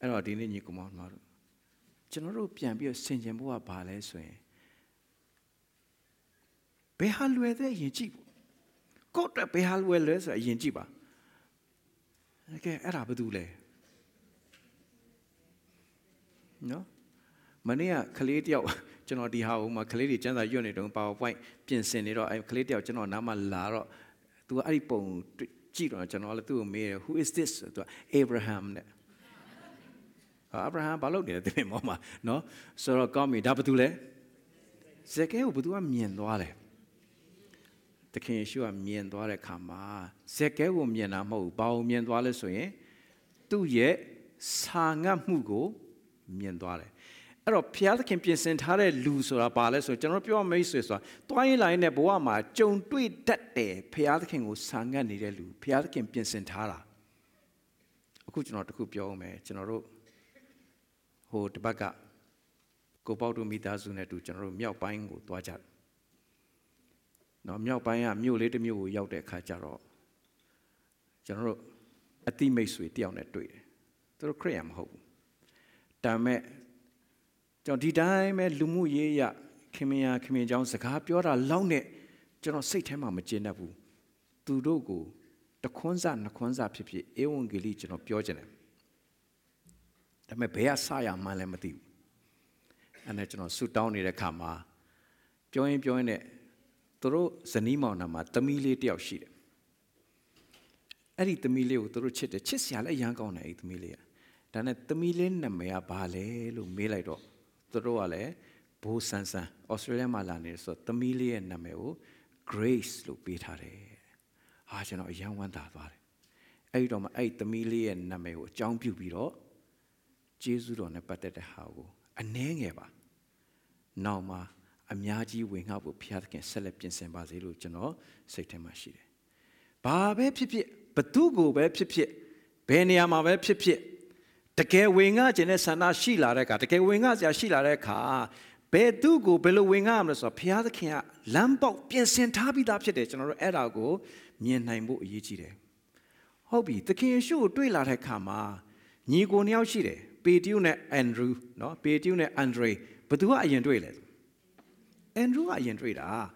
Ella didn't you come on. General Piambio, Saint Jamboa Palace. Behalwe there, Yinjib. Go to Behalwe less a Yinjiba. Okay, Arabadule. No? Mania, Kaledio, General Dihao, my Kaledi, General Unit, on PowerPoint, Pin Senator, I Kaledio, General Nama Laro, to Aripon, Chiro, General, to me, who is this? To Abraham. Abraham Balogna, the Mama, no? So call me Dabadule. Zeke, but do a mean dwale. The king is sure a mean dwale, Kama. Zeke will mean a mo, bow mean dwale, so ye. Do ye, Sanga Mugo, mean dwale. Ero Pial can be sent Harry loose or a palace or General Pure Maces. Twilight Nebuama, John Tweed that day. Pial can go Sanga Nidelu. Pial can be sent Hara. Could you not cook your own, General? Hold back up. Go about to meet us soon at General Miao Pang to a chat. Now Miao Pang, a mule later mule yelled at Cajaro. General, a teammate sweet down at Tweed. To Cream Hope. Dame John D. Dime, Lumu Yea, Kimia, Kimia John's a cap, you're a long net. General Satamma Majenabu. Tudogo, the Grace lo pitare. Ah, jano yang wanda pare. Ai doma ai tamili en name wo chang pyu pi ro. Jesu ro ne patet de ha wo ane nge ba. Naw ma a mya ji win ngha wo phya thakin set le pyin sin ba se lo jano sait the ma shi de. Ba bae phit phit, batu ko bae phit phit, bae nya ma bae phit phit. Takae win ngha chin ne sana shi la de ka, takae win ngha sia shi la de ka. Bedu go below wing arm, so Piazza can Lambok, Pien Sentabi Dapchete, General Erago, Mien Naimbo Yichide. Hobby, the king shoe, Dwella Hecama, Nigo Niauchide, Bedune Andrew, no, Bedune Andre, but do I enjoy it? Andrew, I enjoy it, ah.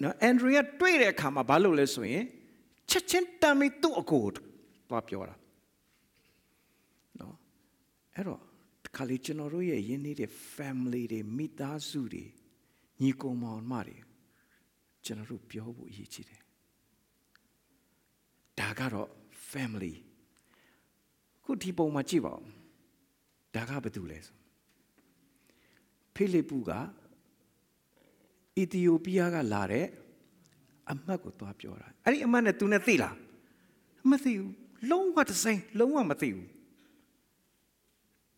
No, Andrea Dwella Cama Ballo Lesway, Chachin Tammy to a good, Papiora. No, error. Kalichinoruye, you need a family, they meet the Azuri, Niko Mount Mari, General Piobu Yichide. Dagaro family. Good people, Machiva Dagabadules. Pelebuga, Ethiopia Lare, Amago to Apiora. Ari Amana Tunatila. Matthew, long what to say, long one Matthew.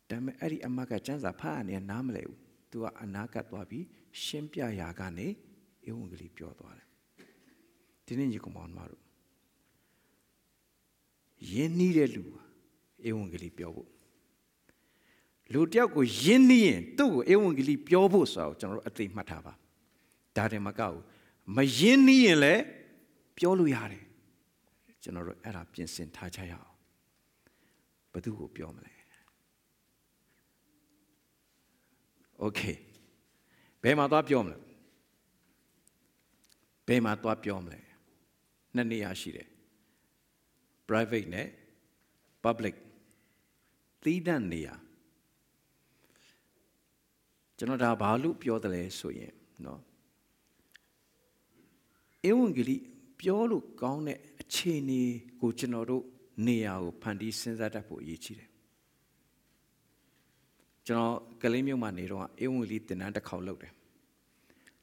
Dame Ari Amaga Janza Pan and Namleu, Dua Anaka Dwabi, Shempia Yagane, Eungli Piodware. Didn't you come on, Maru? Yen needed Lu, Eungli Piobu. Ludiago Yenien, too, Eungli Piobu, so General Ati Matava. Dade Magao, my Yeniele, Pioluyare, General Arab Jensen Tajayao. But do Piomle. Okay. Bema to piomle. Nani ashire. Private ne, public. Tidan niya. Jano da balu piodale soye no. Evangeli piolu kaune chini kuchinoro niya o pandi senza da po yichire. General Galimio Manero, it won't lead the Nanda cow loader.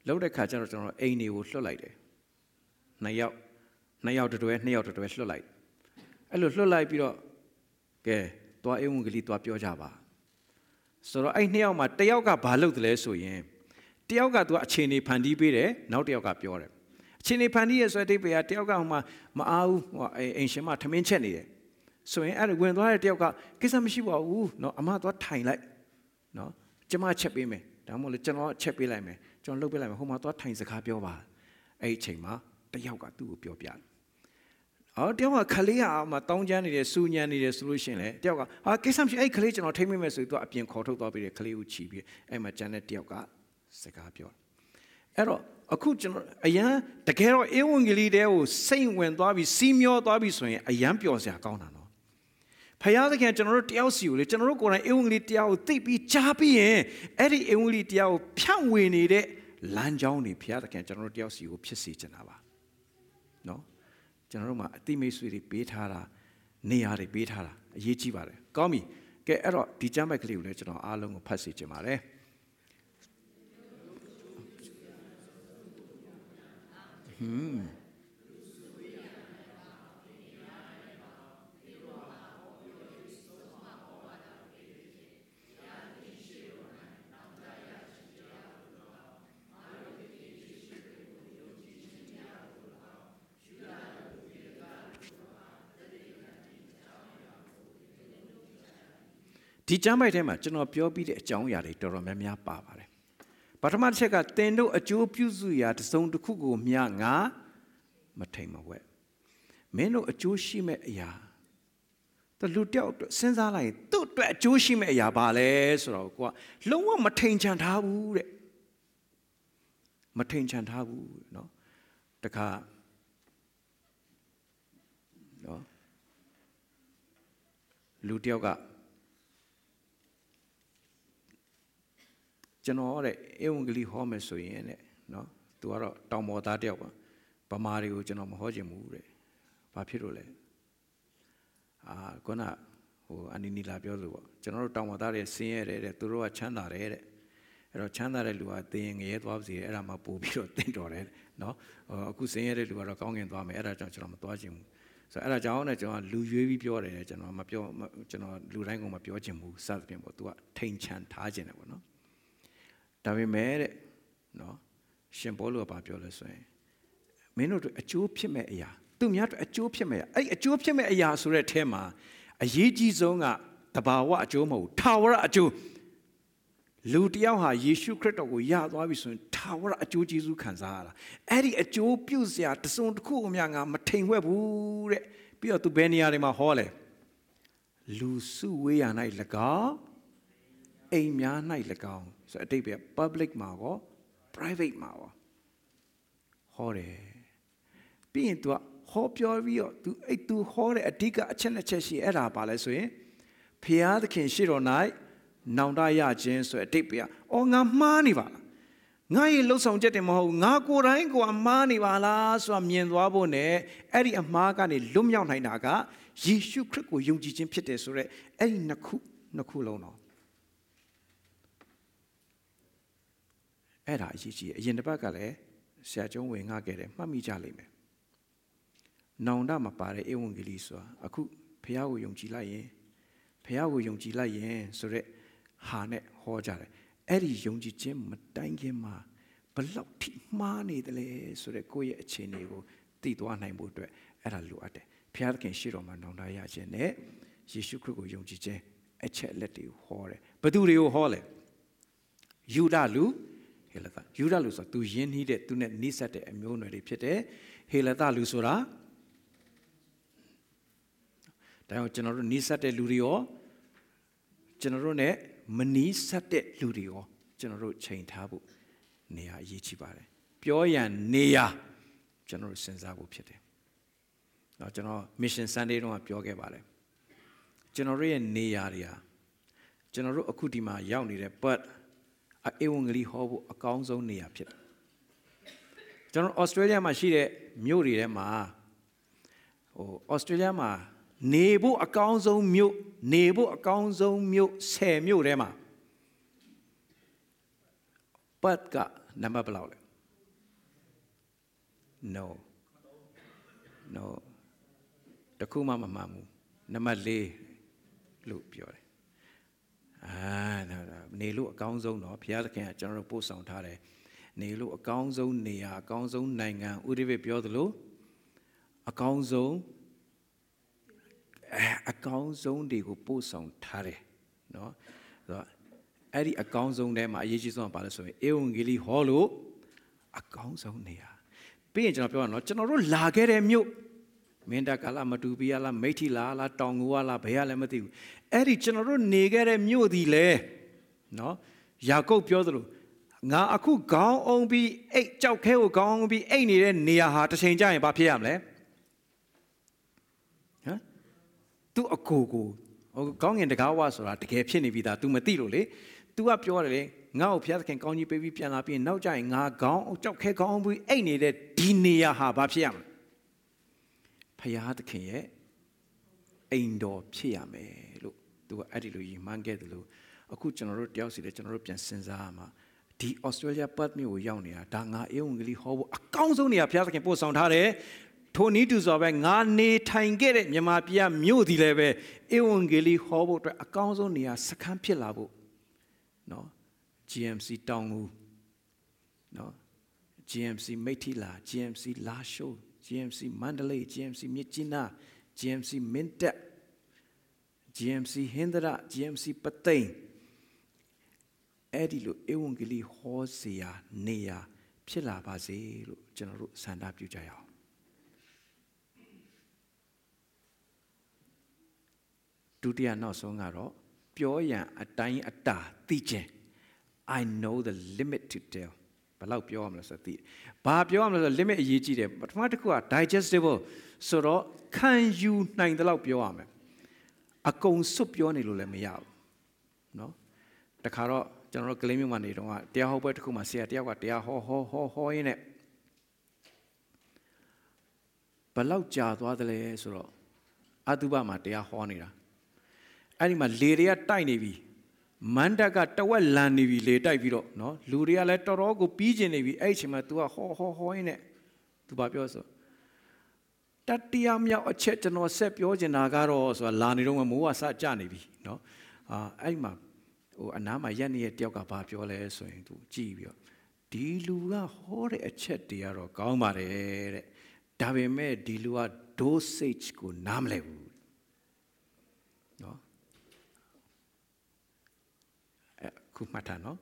Loader Cajar, General Aini would slow light. Nay out to do it, nay out to do it, slow light. I look slow light, Piro. Gay, do I won't lead to up your Java. So I know my Tioga Balut less so yam. Tioga to a chini pandi bide, now Tioga Piore. Chini pandi is a debate at Tioga, Ma'au, or ancient Mataminchani. So I went to Tioga, Kisamishiwa, woo, no, I'm not what time like. No, Jama Chappie me, Damole General Chappie Lame, John Lubelam, whom I thought times a capiova. A chema, the yoga do Piopian. Oh, Dioga Kalia, Matonjan, the Sunyan, the solution, Dioga. I guess I'm a collection or taming message to Apian Coto, the Kaleu Chibi, and my Janet Dioga, Secapio. Error, a cool general, a young, the Carol Ewangilideo, saying when Dobby, Senior Dobby swing, a Yampiosia Gona. Payada can general Tiausu, the general Gona Eungli Tiao, Tipi Chapi, Eddie Eungli Tiao, Pianwe need it, Lanjoni, Piada can general Tiausu, Pisi Janava. No, General Timis with Betara, Niari Betara, Yichivare, Gomi, get error, Dijama Cleveland, or Along Passage Mare. Dijama tema, General Piobi, the Jonyari, Doromia Bavare. But man check at Tendo, a Joe Puzuya, the stone to Kugo, Mianga, Matema Web. Meno a Joshime ya. The Lutel sends a light, do a Joshime ya bales or qua. Lower Matain Chantabu. Matain Chantabu, no. The car လူတစ်ယောက်ကကျွန်တော်တဲ့အေဝံဂေလိဟောမယ်ဆိုရင်တဲ့နော်သူကတော့တောင်ပေါ်သားတစ်ယောက်ပါဗမာတွေကိုကျွန်တော်မဟောချင်ဘူးတဲ့ဘာဖြစ်လို့လဲခုနဟိုအနီနီလာပြောလို့ပေါ့ကျွန်တော်တို့တောင်ပေါ်သားတွေဆင်းရဲတယ်တဲ့သူတို့ကချမ်းသာတယ်တဲ့အဲ့တော့ချမ်းသာတဲ့လူကသင်ငရဲသွားစီတယ်အဲ့ဒါမှပို့ပြီးတော့တင့်တော်တယ်နော်အခုဆင်းရဲတဲ့လူကတော့ကောင်းကင်သွားမယ်အဲ့ဒါကြောင့်ကျွန်တော်မသွားချင်ဘူးဆိုတော့အဲ့ဒါကြောင့်လည်းကျွန်တော်လူရွေးပြီးပြောတယ်ကျွန်တော်မပြောကျွန်တော်လူတိုင်းကမပြောချင်ဘူးစသဖြင့်ပေါ့သူကထိန်ချန်ထားချင်တယ်ပေါ့နော်ဒါပေမဲ့တဲ့နော်ရှင်ပေါလုကပြောလဲဆိုရင်မင်းတို့အကျိုးဖြစ်မဲ့အရာသူများတို့အကျိုးဖြစ်မဲ့အဲ့အကျိုးဖြစ်မဲ့အရာဆိုတဲ့အထဲမှာအရေးကြီးဆုံးကတဘာဝအကျိုးမဟုတ်ထာဝရအကျိုးလူတယောက်ဟာယေရှုခရစ်တော်ကိုယှဉ်သွားပြီဆိုရင်ထာဝရအကျိုးကျေးဇူးခံစားရတာအဲ့ဒီအကျိုးပြုစရာတစုံတစ်ခုအများငါမထိန်ဝှက်ဘူးတဲ့ပြီးတော့သူဘယ်နေရာတွေမှာဟောလဲလူစုဝေးရာ၌၎င်းအိမ်များ၌၎င်းဆိုအတိတ်ပဲ public မှာရော private မှာရောဟောတယ်ပြီးရင်သူကဟောပြောပြီးတော့ तू အဲ့ तू ဟောတဲ့အဓိကအချက်နှစ်ချက်ရှိအဲ့ဒါပါလဲဆိုရင်ဖျားသခင်ရှိတော်၌နောင်တရခြင်းဆိုတဲ့အတိတ်ပဲအော်ငါမှားနေပါလားငါရဲ့လှုပ်ဆောင်ချက်တင်မဟုတ်ငါကိုယ်တိုင်းကိုအမှားနေပါလားဆိုတာမြင်သွားဖို့ ਨੇ အဲ့ဒီအမှားကနေလွတ်မြောက်နိုင်တာကယေရှုခရစ်ကိုယုံကြည်ခြင်းဖြစ်တယ်ဆိုတဲ့အဲ့ဒီနှစ်ခုလုံးတော့အဲ့ဒါအရေးကြီးအရင်တစ်ပတ်ကလည်းဆရာကျောင်းဝင်ငှခဲ့တယ်မှတ်မိကြလိမ့်မယ်နောင်တမပါတဲ့ဧဝံဂေလိဆိုတာအခုဘုရားကိုယုံကြည်လိုက်ရင်ဘုရားကိုယုံကြည်လိုက်ရင်ဆိုတဲ့ဟာနဲ့ဟောကြတယ်အဲ့ဒီယုံကြည်ခြင်းမတိုင်ခင်မှာဘလောက်ထိမှားနေတယ်လဲဆိုတဲ့ကိုယ့်ရဲ့အခြေအနေကိုသိသွားနိုင်ဖို့အတွက်အဲ့ဒါလိုအပ်တယ်ဘုရားသခင်ရှေ့တော်မှာနောင်တရခြင်းနဲ့ယေရှုခရစ်ကိုယုံကြည်ခြင်းအချက်လက်တွေကိုဟောတယ်ဘသူတွေကိုဟောလဲယူဒလူဟေလသယူဒလူဆိုတာသူယဉ်နှီးတဲ့သူနဲ့နှိစက်တဲ့အမျိုးအနွယ်တွေဖြစ်တယ်ဟေလသလူဆိုတာဒါကြောင့်ကျွန်တော်တို့နှိစက်တဲ့လူတွေရောကျွန်တော်တို့ ਨੇ မနှိစက်တဲ့လူတွေရောကျွန်တော်တို့ချိန်ထားဖို့နေရာအရေးကြီးပါတယ်ပြောရန်နေရာကျွန်တော်တို့စဉ်းစားဖို့ဖြစ်တယ်။တော့ကျွန်တော် Mission Sunday တုန်းကပြောခဲ့ပါတယ်ကျွန်တော်တို့ရဲ့နေရာတွေဟာကျွန်တော်တို့အခုဒီမှာရောက်နေတဲ့ but အေဝံဂေလိဟောဖို့အကောင်းဆုံးနေရာဖြစ်တယ်။ကျွန်တော် Australia မှာရှိတဲ့မြို့တွေထဲမှာဟို Australia မှာနေဖို့အကောင်းဆုံးမြို့နေဖို့အကောင်းဆုံးမြို့10မြို့ထဲမှာပတ်ကနံပါတ်ဘယ်လောက်လဲ No တခုမှမမှန်ဘူးနံပါတ်4လို့ပြောတယ်နေလို့အကောင်းဆုံးတော့ဘုရားသခင်ကကျွန်တော်တို့ပို့ဆောင်ထားတယ်နေလို့အကောင်းဆုံးနေရာအကောင်းဆုံးနိုင်ငံဥရိပဲပြောသလိုအကောင်းဆုံးတွေကိုပို့ဆောင်ထားတယ်နော်ဆိုတော့အဲ့ဒီအကောင်းဆုံးထဲမှာအရေးကြီးဆုံးကဘာလဲဆိုရင်ဧဝံဂေလိဟောလို့အကောင်းဆုံးနေရာပြီးရင်ကျွန်တော်ပြောရအောင်နော်ကျွန်တော်တို့လာခဲ့တဲ့မြို့မင်းတပ်ကလားမတူပီကလားမိထီလာလားတောင်ငူကလားဘယ်ကလဲမသိဘူးအဲ့ဒီကျွန်တော်တို့နေခဲ့တဲ့မြို့ဒီလေနော်ယာကုပ်ပြောသလိုငါအခုခေါင်းအောင်ပြီးအိတ်ကြောက်ခဲကိုခေါင်းအောင်ပြီးအိတ်နေတဲ့နေရာဟာတစ်ချိန်ကြာရင်ဘာဖြစ်ရမလဲသူအကိုကိုကောင်းငင်တကားဝဆိုတာတကယ်ဖြစ်နေပြီသား तू မသိလို့လေ तू ကပြောတယ်လေငါ့ကိုဘုရားသခင်ကောင်းကြီးပေးပြီးပြန်လာပြီးနောက်ကျရင်ငါခေါင်းကြောက်ခဲခေါင်းပြီးအိတ်နေတဲ့ဒီနေရာဟာဘာဖြစ်ရမလဲဘုရားသခင်ရဲ့အိမ်တော်ဖြစ်ရမယ်လို့ तू ကအဲ့ဒီလိုရည်မှန်းခဲ့တယ်လို့အခုကျွန်တော်တို့တယောက်စီလေကျွန်တော်တို့ပြန်စဉ်းစားရမှာဒီ Australia Perth မြို့ကိုရောက်နေတာဒါငါအေဝံဂေလိဟောဖို့အကောင်းဆုံးနေရာဘုရားသခင်ပို့ဆောင်ထားတယ်ထိုနည်းတူစွာပဲငါနေထိုင်ခဲ့တဲ့မြန်မာပြည်မြို့ဒီလည်းပဲဧဝံဂေလိဟောဖို့အတွက်အကောင်းဆုံးနေရာစခန်းဖြစ်လာဖို့နော် GMC တောင်ငူနော် GMC မိထီလာ GMC လာရှိုး GMC မန္တလေး GMC မြစ်ကြီးနား GMC မင်းတပ် GMC ဟင်္ဒရာ GMC ပသိမ်အဲ့ဒီလိုဧဝံဂေလိဟောစရာနေရာဖြစ်လာပါစေလို့ကျွန်တော်တို့ဆန္ဒပြုကြရအောင်ဒုတိယနောက်ဆုံးကတော့ပြောရန်အတိုင်းအတာသိခြင်း I know the limit to tell ဘယ်လောက်ပြောရမလဲဆိုသိဘာပြောရမလဲဆို limit အရေးကြီးတယ်ပထမတစ်ခုက digestible ဆိုတော့ခံယူနိုင်တဲ့လောက်ပြောရမယ် အကုန်စွတ်ပြောနေလို့လည်းမရဘူးနော်တခါတော့ကျွန်တော်တို့ကလေးမြို့မှာနေတော့တရားဟောပွဲတစ်ခုမှာဆရာတယောက်ကတရားဟောရင်းနဲ့ဘလောက်ကြာသွားတယ်လဲဆိုတော့အတုပမှာတရားဟောနေတာအဲ့ဒီမှာလေတွေကတိုက်နေပြီမန္တကတဝက်လန်နေပြီလေတိုက်ပြီးတော့နော်လူတွေကလည်းတော်တော်ကိုပြီးကျင်နေပြီအဲ့အချိန်မှာ तू ကဟောရင်းနဲ့ तू ဘာပြောဆိုတတရားမြောက်အချက်ကျွန်တော်ဆက်ပြောချင်တာကတော့ဆိုတာလာနေတော့မိုးကစကြနေပြီနော်အဲ့မှာဟိုအနားမှာရက်နေရတယောက်ကဘာပြောလဲဆိုရင် तू ကြည့်ပြီးတော့ဒီလူကဟောတဲ့အချက်တွေကတော့ကောင်းပါတယ်တဲ့ဒါပေမဲ့ဒီလူက dosage ကိုနားမလည်ဘူးနော်အခုမှတ်ထားနော်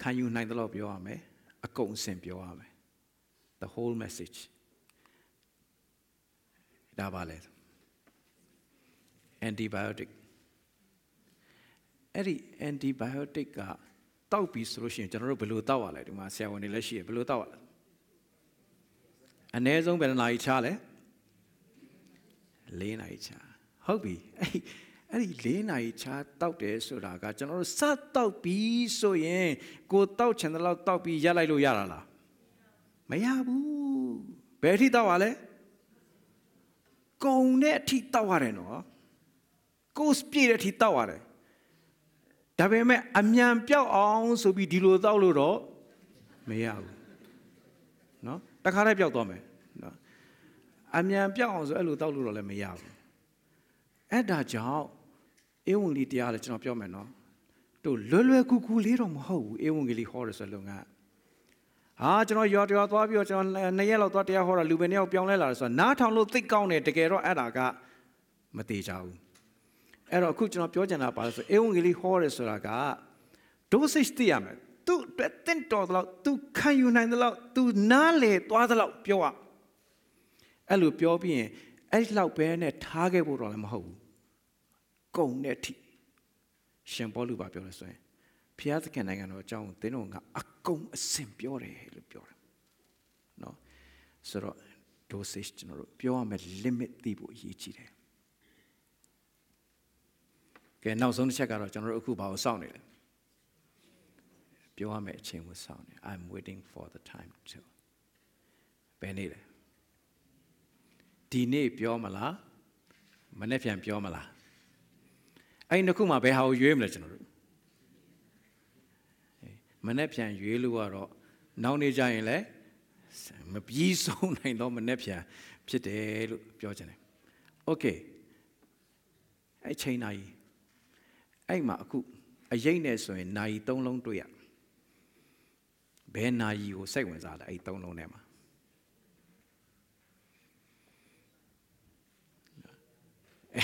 ခံယူနိုင်တယ်လို့ပြောရမယ်အကုန်အစင်ပြောရမယ် the whole messageဒါပါလေ antibiotic အဲ့ဒီ antibiotic ကတောက်ပြီဆိုလို့ရှိရင်ကျွန်တော်တို့ဘယ်လိုတောက်ရလဲဒီမှာဆရာဝန်တွေလည်းရှိတယ်ဘယ်လိုတောက်ရလဲအနည်းဆုံးဘယ်နှနာရီချလဲ၄နာရီချဟုတ်ပြီအဲ့ဒီ၄နာရီချတောက်တယ်ဆိုတာကကျွန်တော်တို့စတောက်ပြီဆိုရင်ကိုတောက်ချင်တဲ့လောက်တောက်ပြီးရလိုက်လို့ရတာလားမရဘူးဘယ်အထိတောက်ရလဲကုံတဲ့အထိတောက်ရတယ်နော်ကိုစပြည့်တဲ့အထိတောက်ရတယ်ဒါပေမဲ့အမြန်ပြောက်အောင်ဆိုပြီးဒီလိုတောက်လို့တော့မရဘူးနော်တခါတည်းပြောက်သွားမယ်နော်အမြန်ပြောက်အောင်ဆိုအဲ့လိုတောက်လို့တော့လည်းမရဘူးအဲ့ဒါကြောင့်ဧဝံဂေလိတရားလည်းကျွန်တော်ပြောမယ်နော်တို့လွယ်လွယ်ကူကူလေးတော့မဟုတ်ဘူးဧဝံဂေလိဟောရဆိုလုံကဟာကျွန်တော်ရောသွားပြီးတော့ကျွန်တော်၂ရက်လောက်သွားတရားဟောတာလူပဲနှစ်ယောက်ပြောင်းလဲလာတယ်ဆိုတာနားထောင်လို့သိကောင်းတယ်တကယ်တော့အဲ့ဒါကမသေးကြဘူးအဲ့တော့အခုကျွန်တော်ပြောချင်တာပါလဲဆိုဧဝံဂေလိဟောရဆိုတာက dosage သိရမယ်သူတင့်တော်သလောက်သူခံယူနိုင်သလောက်သူနားလေသွားသလောက်ပြောရအဲ့လိုပြောပြီးရင်အဲ့လောက်ပဲနဲ့ထားခဲ့ဖို့တော့လည်းမဟုတ်ဘူးကုန်တဲ့အထိရှင်ပေါလုပါပြောလဲဆိုရင်ဘုရားသခင်နိုင်ငံတော်အကြောင်းသင်တို့ကအကုန်အစင်ပြောတယ်လို့ပြောတယ်နော်ဆိုတော့ dosage ကျွန်တော်တို့ပြောရမယ် limit သိဖို့အရေးကြီးတယ်ကဲနောက်ဆုံးတစ်ချက်ကတော့ကျွန်တော်တို့အခုဘာကိုစောင့်နေလဲပြောရမယ့်အချိန်ကိုစောင့်နေ I'm waiting for the time to ဘယ်နေ့လဲဒီနေ့ပြောမလားမနေ့ပြန်ပြောမလားအဲ့ဒီတစ်ခုမှဘယ်ဟာကိုရွေးမလဲကျွန်တော်တို့မနေ့ပြန်ရွေးလို့ကတော့နောက်နေ့ကျရင်လည်းမပြီးဆုံးနိုင်တော့မနေ့ပြန်ဖြစ်တယ်လို့ပြောချင်တယ်။ Okay အဲ့ချိန်နိုင်အဲ့မှာအခုအရေးနဲ့ဆိုရင်နိုင်၃လုံးတွေ့ရဘယ်နိုင်ကိုစိတ်ဝင်စားလဲအဲ့၃လုံးထဲမှာ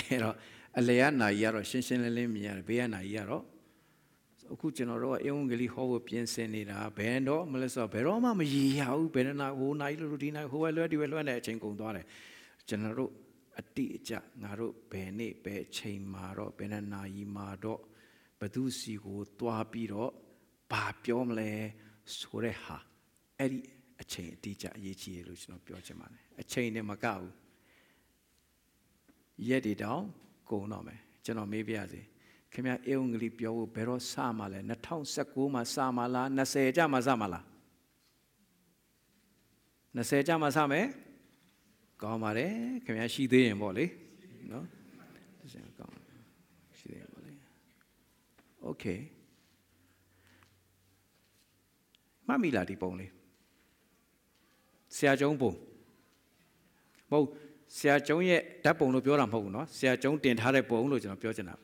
အဲ့တော့အလေရနိုင်ကတော့ရှင်းရှင်းလင်းလင်းမြင်ရတယ်ဘေးရနိုင်ကတော့အခုကျွန်တော်တို့ကဧဝံဂေလိဟောဖို့ပြင်ဆင်နေတာဘယ်တော့မလဲဆိုတော့ဘယ်တော့မှမရရဘူးဘယ်နာဟိုနိုင်လို့ဒီနိုင်ဟိုဝဲလွဲဒီဝဲလွဲနေတဲ့အချိန်ကုန်သွားတယ်ကျွန်တော်တို့အတိအကျငါတို့ဘယ်နေ့ဘယ်အချိန်မှာတော့ဘယ်နာရီမှာတော့ဘသူစီကိုတွားပြီးတော့ဘာပြောမလဲဆိုတဲ့ဟာအဲ့ဒီအချိန်အတိအကျအရေးကြီးတယ်လို့ကျွန်တော်ပြောချင်ပါတယ်အချိန်နဲ့မကဘူးရက်တွေတောင်ကုန်တော့မယ်ကျွန်တော်မေးပြရစီခင်ဗျာဧဝံဂေလိပြောဖို့ဘယ်တော့စမှာလဲ2019မှာစမှာလား20ကြမှာစမှာလား20ကြမှာစမယ်ကောင်းပါတယ်ခင်ဗျာရှိသေးရင်ပေါ့လေနော်ကောင်းရှိသေးရင်ပေါ့လေ Okay မမီလာဒီပုံလေးဆရာကျုံးပုံမဟုတ်ဆရာကျုံးရဲ့ဓာတ်ပုံလို့ပြောတာမဟုတ်ဘူးနော်ဆရာကျုံးတင်ထားတဲ့ပုံလို့ကျွန်တော်ပြောချင်တာ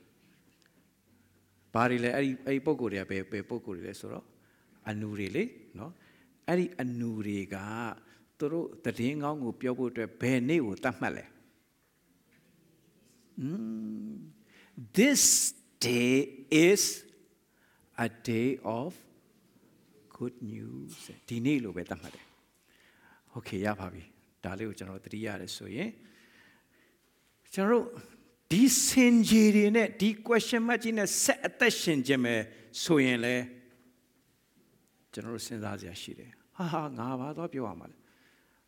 ဘာတွေလဲအဲ့ဒီပုံကိုတွေကပဲပုံကိုတွေလဲဆိုတော့အနူတွေလေနော်အဲ့ဒီအနူတွေကသူတို့သတင်းကောင်းကိုပြောဖို့အတွက်ဘယ်နေ့ကိုတတ်မှတ်လဲ This day is a day of good news ဒီနေ့လို့ပဲတတ်မှတ်တယ် Okay ရပါပြီဒါလေးကိုကျွန်တော်သတိရတယ်ဆိုရင်ကျွန်တော်ဒီစင်ကြီးတွေနဲ့ဒီ question mark ကြီးနဲ့ဆက်အသက်ရှင်ခြင်းပဲဆိုရင်လဲကျွန်တော်စဉ်းစားစရာရှိတယ်ဟာငါဘာသွားပြောရမှာလဲ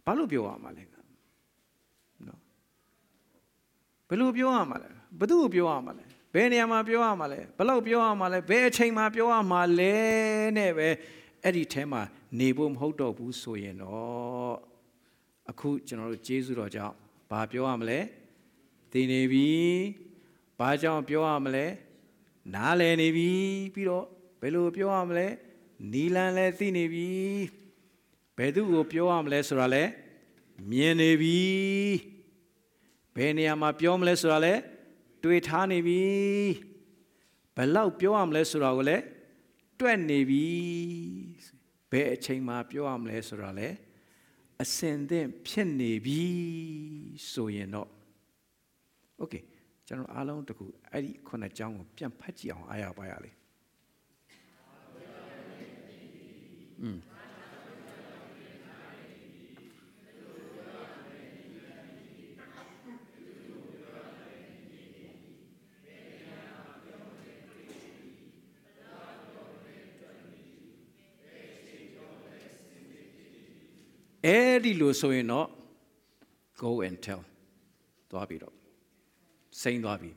ဘာလို့ပြောရမှာလဲနော်ဘယ်လိုပြောရမှာလဲ Badu Biomale, Beniama Biomale, Below Biomale, Bechema Biomale, Neve, Editema, Nebum Hodo Busoyen or a coot general Jesu Roja, Babioamle, Dinevi, Bajan Biomale, Nale Nevi, Piro, Below Biomale, Nilan Letinevi, Bedu Biomle Sorale, Mienevi. Beniama Piom Lesurale, Twitanivi, Below Piom Lesurale, Twenivi, Bechema Piom Lesurale, Ascendant Pienivi, so you know. Okay, General Alon to go, I con a jam, Pian Patio, Ayabayali. Eddie so you know, go and tell. Doabiro. Saying Doabi.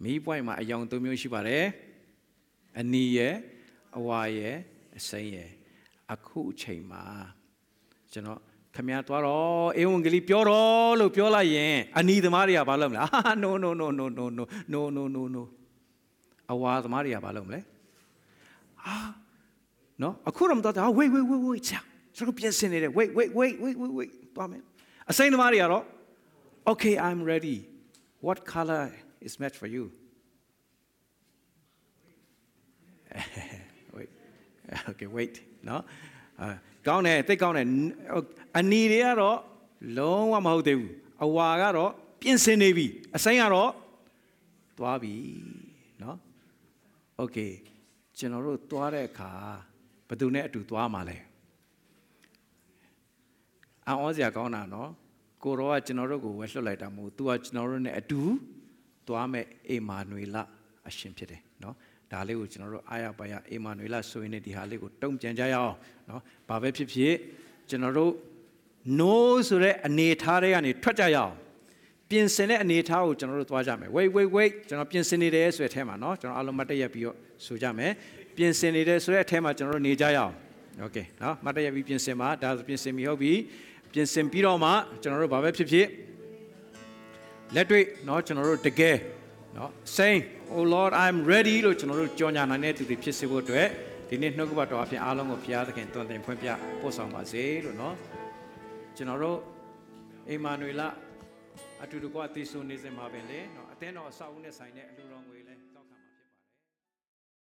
Me boy, my young Domushibare, a near, a wire, a sayer, a cool chamber. General, come out to all, Eungli Pioro, Lupiola, yeah. I need the Maria Balumla. Ah, no. I was Maria Balumle. Ah, no, I couldn't thought, oh, wait. Wait. I say to Maria, okay, I'm ready. What color is matched for you? Wait. Okay, wait. No. Go there, take on it. I need it. Long I'm out there. I wagaro, pinsin navy. I say, no. Okay. General Tuareka, but do not do Tuamale. I was a gona, no? Goroa Genorogo, Wesolaitamo, Tua Genoron Adu, Tuame Emanuela, a shimpede, no? Daleo Genoro, Ayabaya, Emanuela, so in the Haligo, Tom Janjao, no? Babepi, Genoro, no, Sure, a Natare and a Trajao. Pinsene and Natao, General Tuajame. Wait, General Pinsenides, with him, no? General Alamata Pio, Sujame, Pinsenides, with him, General Nijao. Okay, now, Mataya Pinsema, does Pinsemiobi, Pinsem Piroma, General Babepi. Let me, no, General Degay. No, saying, oh Lord, I'm ready, General John and Anet to the Pissable to it. Didn't know about the Along of Piazza and Tontan Pompia, Posa Mazel, no? General Emanuela, I do the Guatisoonism Havele, no, then or Sauna sign it the wrong way.